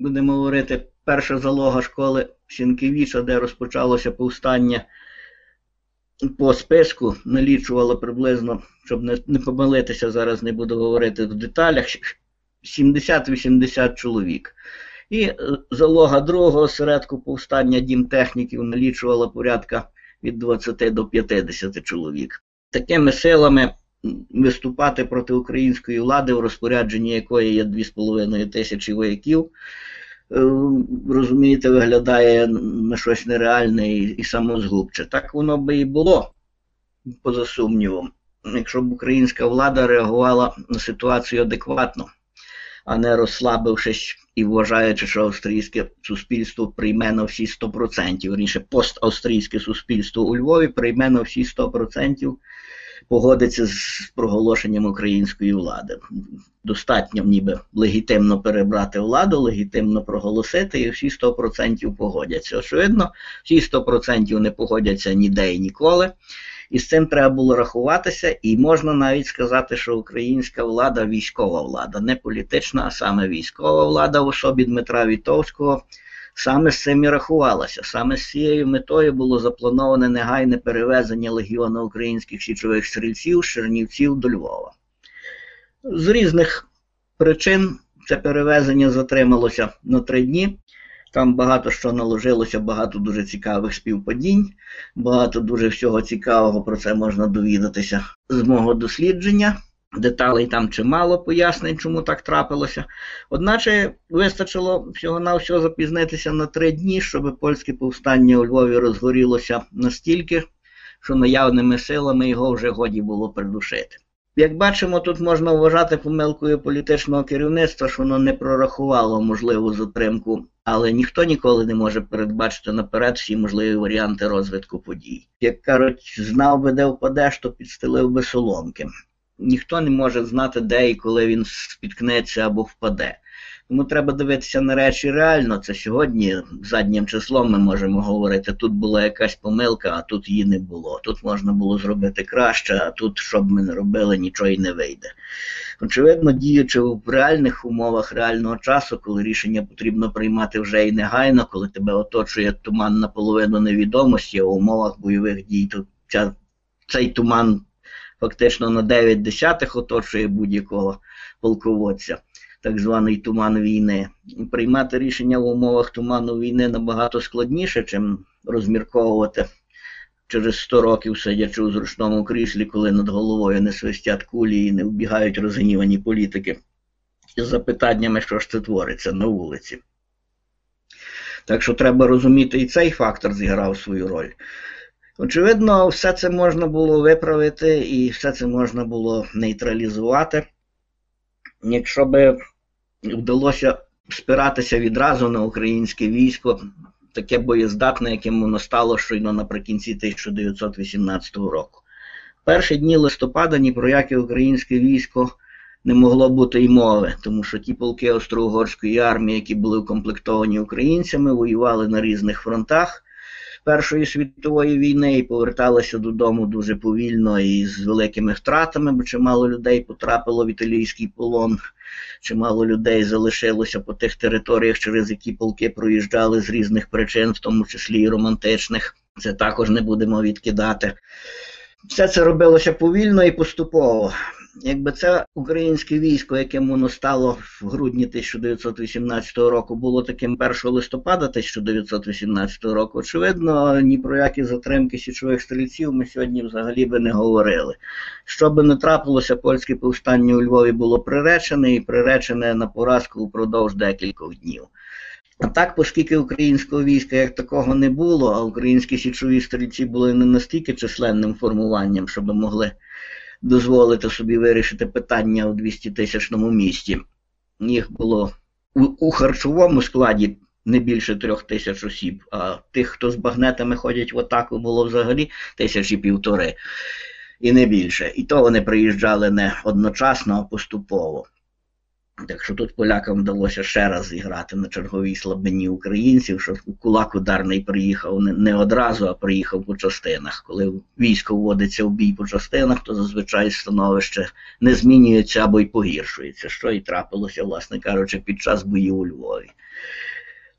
Будемо говорити, перша залога школи Сінкевіча, де розпочалося повстання по списку, налічувала приблизно, щоб не помилитися, зараз не буду говорити в деталях, 70-80 чоловік. І залога другого осередку повстання Дім техніків налічувала порядка від 20 до 50 чоловік. Такими силами виступати проти української влади, в розпорядженні якої є 2,5 тисячі вояків, розумієте, виглядає на щось нереальне і самозгубче. Так воно би і було, поза сумнівом, якщо б українська влада реагувала на ситуацію адекватно, а не розслабившись і вважаючи, що австрійське суспільство прийме на всі 100%, верніше, пост-австрійське суспільство у Львові прийме на всі 100%, погодиться з проголошенням української влади. Достатньо ніби легітимно перебрати владу, легітимно проголосити, і всі 100% погодяться. Очевидно, всі 100% не погодяться ніде і ніколи. І з цим треба було рахуватися, і можна навіть сказати, що українська влада – військова влада, не політична, а саме військова влада в особі Дмитра Вітовського саме з цим і рахувалася. Саме з цією метою було заплановане негайне перевезення легіону українських січових стрільців з Чернівців до Львова. З різних причин це перевезення затрималося на 3 дні. Там багато що наложилося, багато дуже цікавих співпадінь, багато дуже всього цікавого, про це можна довідатися з мого дослідження. Деталей там чимало пояснень, чому так трапилося. Одначе вистачило всього-навсього запізнитися на 3 дні, щоб польське повстання у Львові розгорілося настільки, що наявними силами його вже годі було придушити. Як бачимо, тут можна вважати помилкою політичного керівництва, що воно не прорахувало можливу затримку, але ніхто ніколи не може передбачити наперед всі можливі варіанти розвитку подій. Як кажуть, знав би, де впадеш, то підстелив би соломки. Ніхто не може знати, де і коли він спіткнеться або впаде. Тому треба дивитися на речі реально. Це сьогодні заднім числом ми можемо говорити, тут була якась помилка, а тут її не було. Тут можна було зробити краще, а тут, що б ми не робили, нічого й не вийде. Очевидно, діючи в реальних умовах реального часу, коли рішення потрібно приймати вже і негайно, коли тебе оточує туман наполовину невідомості, а в умовах бойових дій тут цей туман фактично на 9/10 оточує будь-якого полководця, так званий туман війни. Приймати рішення в умовах туману війни набагато складніше, чим розмірковувати через 100 років, сидячи у зручному кріслі, коли над головою не свистять кулі і не вбігають розгнівані політики з запитаннями, що ж це твориться на вулиці. Так що треба розуміти, і цей фактор зіграв свою роль. Очевидно, все це можна було виправити і все це можна було нейтралізувати, якщо б вдалося спиратися відразу на українське військо, таке боєздатне, яким воно стало щойно наприкінці 1918 року. Перші дні листопада ні про яке українське військо не могло бути й мови, тому що ті полки Австро-Угорської армії, які були укомплектовані українцями, воювали на різних фронтах Першої світової війни і поверталися додому дуже повільно і з великими втратами, бо чимало людей потрапило в італійський полон, чимало людей залишилося по тих територіях, через які полки проїжджали з різних причин, в тому числі і романтичних. Це також не будемо відкидати. Все це робилося повільно і поступово. Якби це українське військо, яким воно стало в грудні 1918 року, було таким 1 листопада 1918 року, очевидно, ні про які затримки січових стрільців ми сьогодні взагалі би не говорили. Що би не трапилося, польське повстання у Львові було приречене, і приречене на поразку упродовж декількох днів. А так, оскільки українського війська як такого не було, а українські січові стрільці були не настільки численним формуванням, щоб могли дозволити собі вирішити питання у 200-тисячному місті. Їх було у харчовому складі не більше 3000 осіб, а тих, хто з багнетами ходять в атаку, було взагалі 1500 і не більше. І то вони приїжджали не одночасно, а поступово. Так що тут полякам вдалося ще раз зіграти на черговій слабині українців, що кулак ударний приїхав не одразу, а приїхав по частинах. Коли військо вводиться в бій по частинах, то зазвичай становище не змінюється або й погіршується, що і трапилося, власне кажучи, під час боїв у Львові.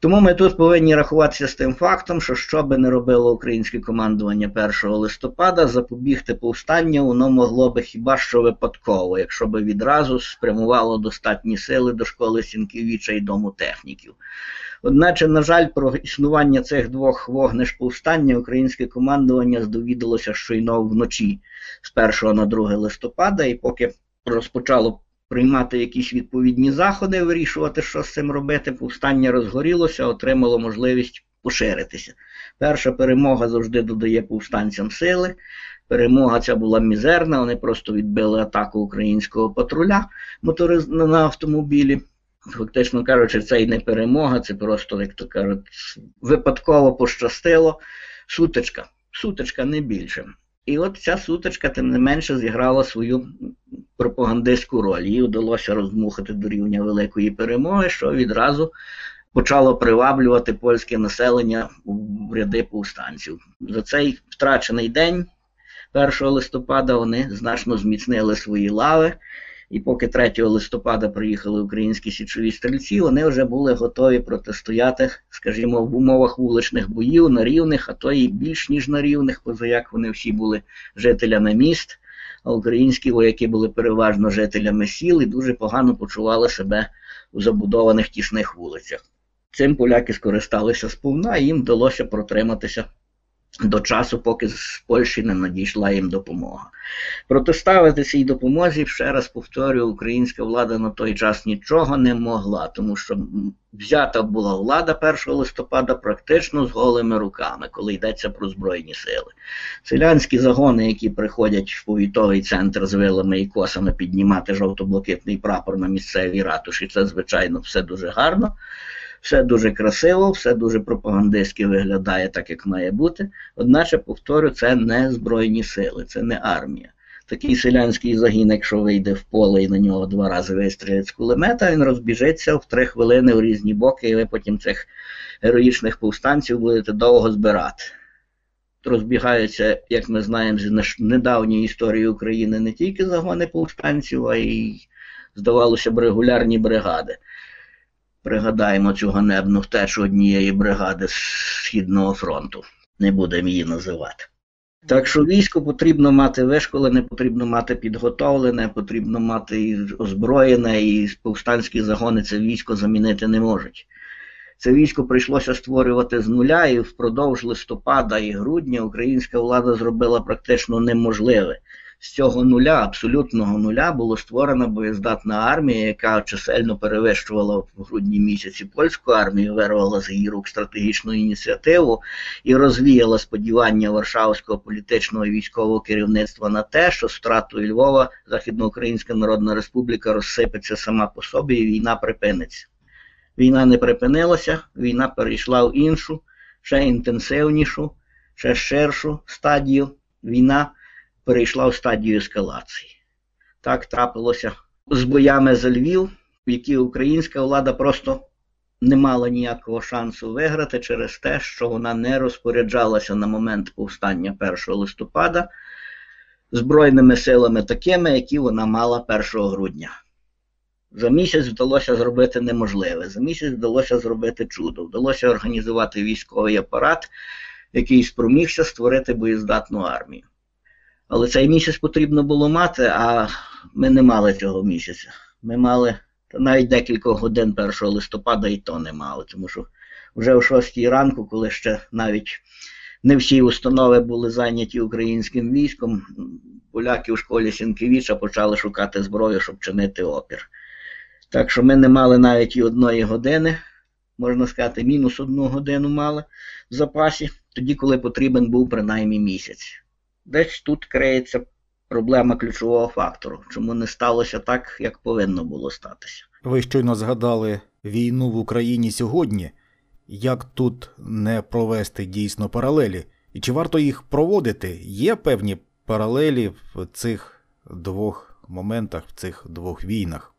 Тому ми тут повинні рахуватися з тим фактом, що що би не робило українське командування 1 листопада, запобігти повстанню воно могло би хіба що випадково, якщо би відразу спрямувало достатні сили до школи Сінківіча і Дому техніків. Одначе, на жаль, про існування цих двох вогнищ повстання українське командування здовідалося щойно вночі з 1 на 2 листопада, і поки розпочало приймати якісь відповідні заходи, вирішувати, що з цим робити, повстання розгорілося, отримало можливість поширитися. Перша перемога завжди додає повстанцям сили. Перемога ця була мізерна, вони просто відбили атаку українського патруля на автомобілі. Фактично кажучи, це і не перемога, це просто, як то кажуть, випадково пощастило. Сутичка. Сутичка, не більше. І от ця сутичка, тим не менше, зіграла свою пропагандистську роль. Їй вдалося роздмухати до рівня великої перемоги, що відразу почало приваблювати польське населення в ряди повстанців. За цей втрачений день, 1 листопада, вони значно зміцнили свої лави. І поки 3 листопада приїхали українські січові стрільці, вони вже були готові протистояти, скажімо, в умовах вуличних боїв, на рівних, а то і більш ніж на рівних, позаяк вони всі були жителями міст, а українські вояки були переважно жителями сіл і дуже погано почували себе у забудованих тісних вулицях. Цим поляки скористалися сповна, і їм вдалося протриматися до часу, поки з Польщі не надійшла їм допомога. Протиставити цій допомозі, ще раз повторюю, українська влада на той час нічого не могла, тому що взята була влада 1 листопада практично з голими руками, коли йдеться про збройні сили. Селянські загони, які приходять в повітовий центр з вилами і косами піднімати жовто-блакитний прапор на місцевій ратуші, це, звичайно, все дуже гарно. Все дуже красиво, все дуже пропагандистськи виглядає так, як має бути. Одначе, повторю, це не збройні сили, це не армія. Такий селянський загін, якщо вийде в поле і на нього 2 рази вистрілять з кулемета, він розбіжиться в 3 хвилини в різні боки, і ви потім цих героїчних повстанців будете довго збирати. Розбігаються, як ми знаємо, з недавньої історії України не тільки загони повстанців, а й, здавалося б, регулярні бригади. Пригадаємо цю ганебну втечу однієї бригади з Східного фронту. Не будемо її називати. Так що військо потрібно мати вишколене, потрібно мати підготовлене, потрібно мати і озброєне, і повстанські загони це військо замінити не можуть. Це військо прийшлося створювати з нуля, і впродовж листопада і грудня українська влада зробила практично неможливе. З цього нуля, абсолютного нуля, було створена боєздатна армія, яка чисельно перевищувала в грудні місяці польську армію, вирвала з її рук стратегічну ініціативу і розвіяла сподівання варшавського політичного і військового керівництва на те, що з втратою Львова Західноукраїнська Народна Республіка розсипеться сама по собі і війна припиниться. Війна не припинилася, війна перейшла в іншу, ще інтенсивнішу, ще ширшу стадію. Війна перейшла в стадію ескалації. Так трапилося з боями за Львів, які українська влада просто не мала ніякого шансу виграти через те, що вона не розпоряджалася на момент повстання 1 листопада збройними силами такими, які вона мала 1 грудня. За місяць вдалося зробити неможливе, за місяць вдалося зробити чудо, вдалося організувати військовий апарат, який спромігся створити боєздатну армію. Але цей місяць потрібно було мати, а ми не мали цього місяця. Ми мали навіть декілька годин 1 листопада і то не мали, тому що вже о 6 ранку, коли ще навіть не всі установи були зайняті українським військом, поляки у школі Сінкевіча почали шукати зброю, щоб чинити опір. Так що ми не мали навіть і одної години, можна сказати, мінус одну годину мали в запасі, тоді, коли потрібен був принаймні місяць. Десь тут криється проблема ключового фактору, чому не сталося так, як повинно було статися. Ви щойно згадали війну в Україні сьогодні. Як тут не провести дійсно паралелі? І чи варто їх проводити? Є певні паралелі в цих двох моментах, в цих двох війнах?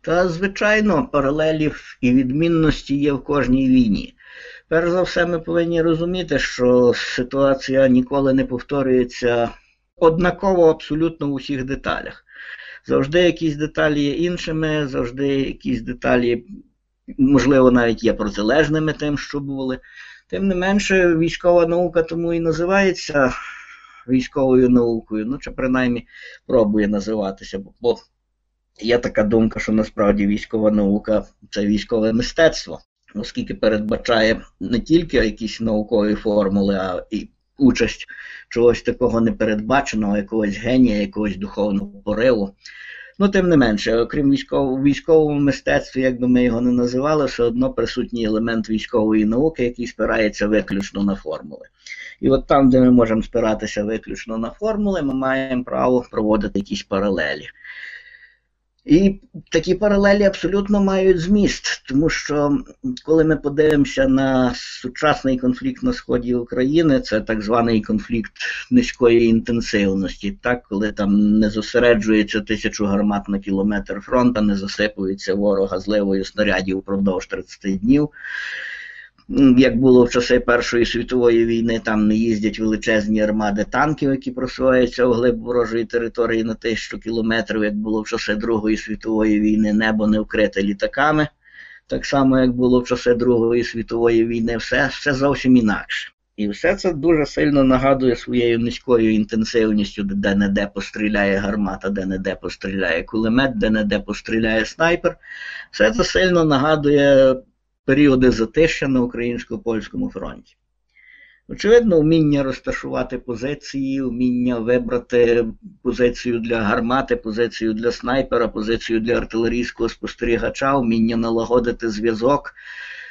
Та, звичайно, паралелів і відмінності є в кожній війні. Перш за все, ми повинні розуміти, що ситуація ніколи не повторюється однаково абсолютно в усіх деталях. Завжди якісь деталі є іншими, завжди якісь деталі, можливо, навіть є протилежними тим, що були. Тим не менше, військова наука тому і називається військовою наукою, ну чи принаймні пробує називатися, бо є така думка, що насправді військова наука – це військове мистецтво, оскільки передбачає не тільки якісь наукові формули, а і участь чогось такого непередбаченого, якогось генія, якогось духовного пориву. Ну, тим не менше, окрім військовому мистецтві, як би ми його не називали, все одно присутній елемент військової науки, який спирається виключно на формули. І от там, де ми можемо спиратися виключно на формули, ми маємо право проводити якісь паралелі. І такі паралелі абсолютно мають зміст, тому що коли ми подивимося на сучасний конфлікт на сході України, це так званий конфлікт низької інтенсивності, так, коли там не зосереджується 1000 гармат на кілометр фронту, не засипується ворога зливою снарядів впродовж 30 днів, як було в часи Першої світової війни, там не їздять величезні армади танків, які просуваються вглиб ворожої території на 1000 кілометрів, як було в часи Другої світової війни, небо не вкрите літаками, так само, як було в часи Другої світової війни, все зовсім інакше. І все це дуже сильно нагадує своєю низькою інтенсивністю, де-не-де постріляє гармата, де-не-де постріляє кулемет, де-не-де постріляє снайпер. Все це сильно нагадує періоди затишчя на українсько-польському фронті. Очевидно, вміння розташувати позиції, вміння вибрати позицію для гармати, позицію для снайпера, позицію для артилерійського спостерігача, вміння налагодити зв'язок,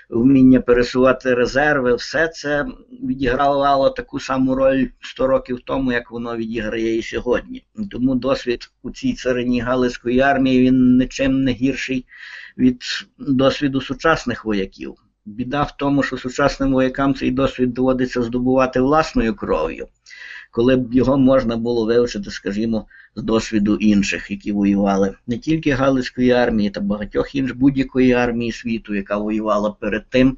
вміння пересувати резерви, все це відігравало таку саму роль 100 років тому, як воно відіграє і сьогодні. Тому досвід у цій царині Галицької армії, він нічим не гірший від досвіду сучасних вояків. Біда в тому, що сучасним воякам цей досвід доводиться здобувати власною кров'ю, коли б його можна було вивчити, скажімо, з досвіду інших, які воювали не тільки Галицької армії, та багатьох інших будь-якої армії світу, яка воювала перед тим,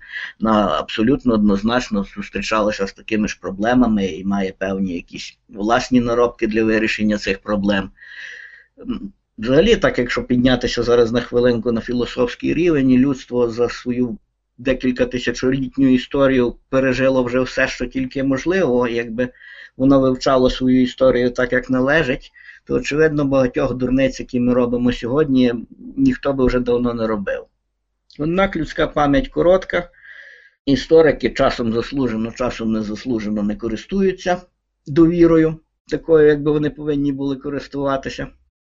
абсолютно однозначно зустрічалася з такими ж проблемами і має певні якісь власні наробки для вирішення цих проблем. Взагалі, так якщо піднятися зараз на хвилинку на філософський рівень, людство за свою декілька тисячолітню історію пережило вже все, що тільки можливо, якби воно вивчало свою історію так, як належить, то, очевидно, багатьох дурниць, які ми робимо сьогодні, ніхто би вже давно не робив. Однак людська пам'ять коротка, історики часом заслужено, часом незаслужено не користуються довірою, такою, якби вони повинні були користуватися.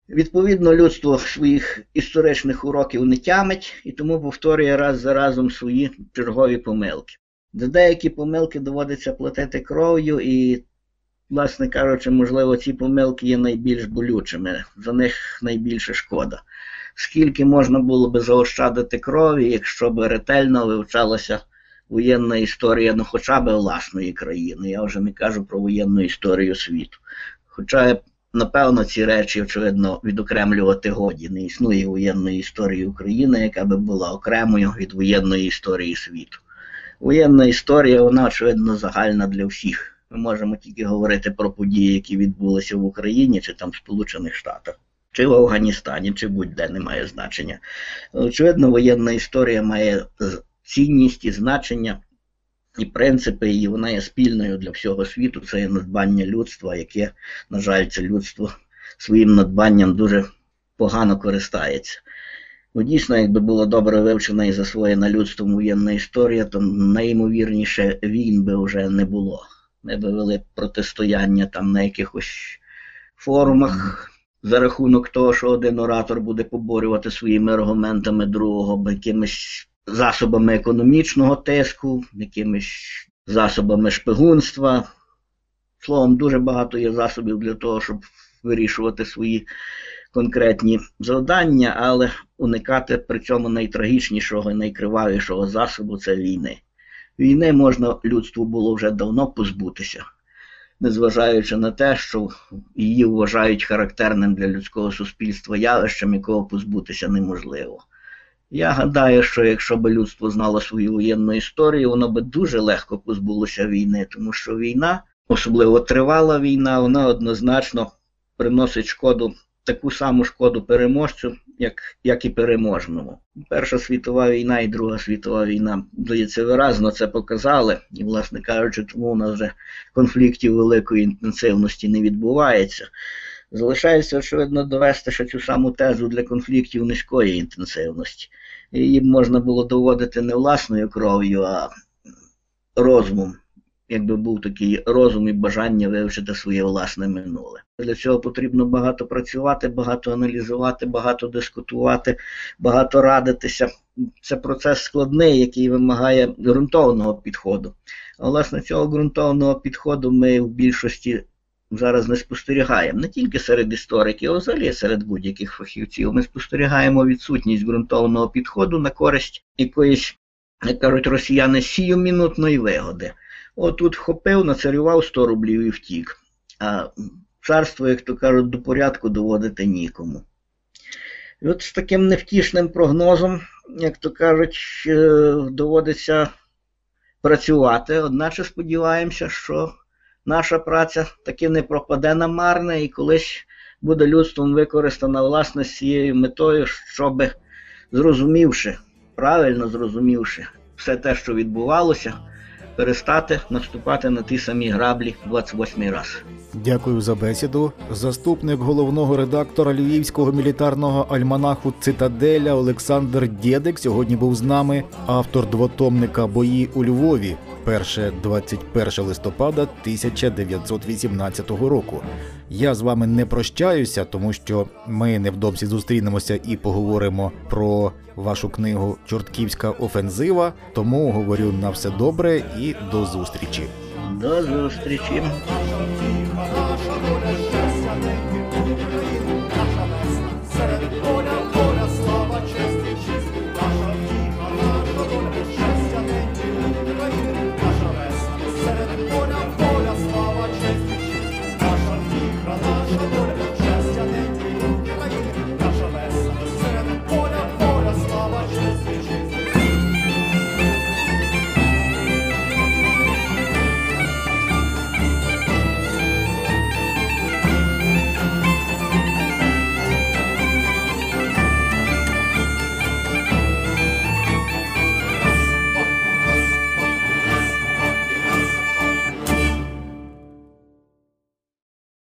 Відповідно, людство своїх історичних уроків не тямить і тому повторює раз за разом свої чергові помилки. За деякі помилки доводиться платити кров'ю і, власне кажучи, можливо, ці помилки є найбільш болючими, за них найбільше шкода. Скільки можна було би заощадити крові, якщо б ретельно вивчалася воєнна історія, ну хоча б власної країни, я вже не кажу про воєнну історію світу. Хоча, напевно, ці речі, очевидно, відокремлювати годі. Не існує воєнної історії України, яка би була окремою від воєнної історії світу. Воєнна історія, вона, очевидно, загальна для всіх. Ми можемо тільки говорити про події, які відбулися в Україні, чи там в Сполучених Штатах, чи в Афганістані, чи будь-де, не має значення. Очевидно, воєнна історія має цінність і значення і принципи, і вона є спільною для всього світу. Це є надбання людства, яке, на жаль, це людство своїм надбанням дуже погано користається. Бо дійсно, якби було добре вивчена і засвоєна людством воєнна історія, то найімовірніше війн би вже не було. Ми би вели протистояння там на якихось форумах за рахунок того, що один оратор буде поборювати своїми аргументами другого, якимись засобами економічного тиску, якимись засобами шпигунства. Словом, дуже багато є засобів для того, щоб вирішувати свої конкретні завдання, але уникати при цьому найтрагічнішого і найкривавішого засобу – це війни. Війни можна людству було вже давно позбутися, незважаючи на те, що її вважають характерним для людського суспільства явищем, якого позбутися неможливо. Я гадаю, що якщо б людство знало свою воєнну історію, воно б дуже легко позбулося війни, тому що війна, особливо тривала війна, вона однозначно приносить шкоду, таку саму шкоду переможцю, як і переможному. Перша світова війна і Друга світова війна, здається, виразно це показали, і, власне кажучи, тому у нас вже конфліктів великої інтенсивності не відбувається. Залишається, очевидно, довести ще цю саму тезу для конфліктів низької інтенсивності. Її можна було доводити не власною кров'ю, а розумом. Якби був такий розум і бажання вивчити своє власне минуле. Для цього потрібно багато працювати, багато аналізувати, багато дискутувати, багато радитися. Це процес складний, який вимагає ґрунтовного підходу. А власне цього ґрунтовного підходу ми в більшості зараз не спостерігаємо. Не тільки серед істориків, а взагалі серед будь-яких фахівців. Ми спостерігаємо відсутність ґрунтовного підходу на користь якоїсь, як кажуть росіяни, сіюмінутної вигоди. Отут хопив, нацарював 100 рублів і втік. А царство, як то кажуть, до порядку доводити нікому. І от з таким невтішним прогнозом, як то кажуть, доводиться працювати. Одначе сподіваємося, що наша праця таки не пропаде намарне і колись буде людством використана власне з цією метою, щоб, зрозумівши, правильно зрозумівши все те, що відбувалося, перестати наступати на ті самі граблі 28-й раз. Дякую за бесіду. Заступник головного редактора Львівського мілітарного альманаху «Цитаделя» Олександр Дєдик сьогодні був з нами, автор двотомника «Бої у Львові», перше 21 листопада 1918 року. Я з вами не прощаюся, тому що ми невдовзі зустрінемося і поговоримо про вашу книгу «Чортківська офензива», тому говорю на все добре і до зустрічі. До зустрічі.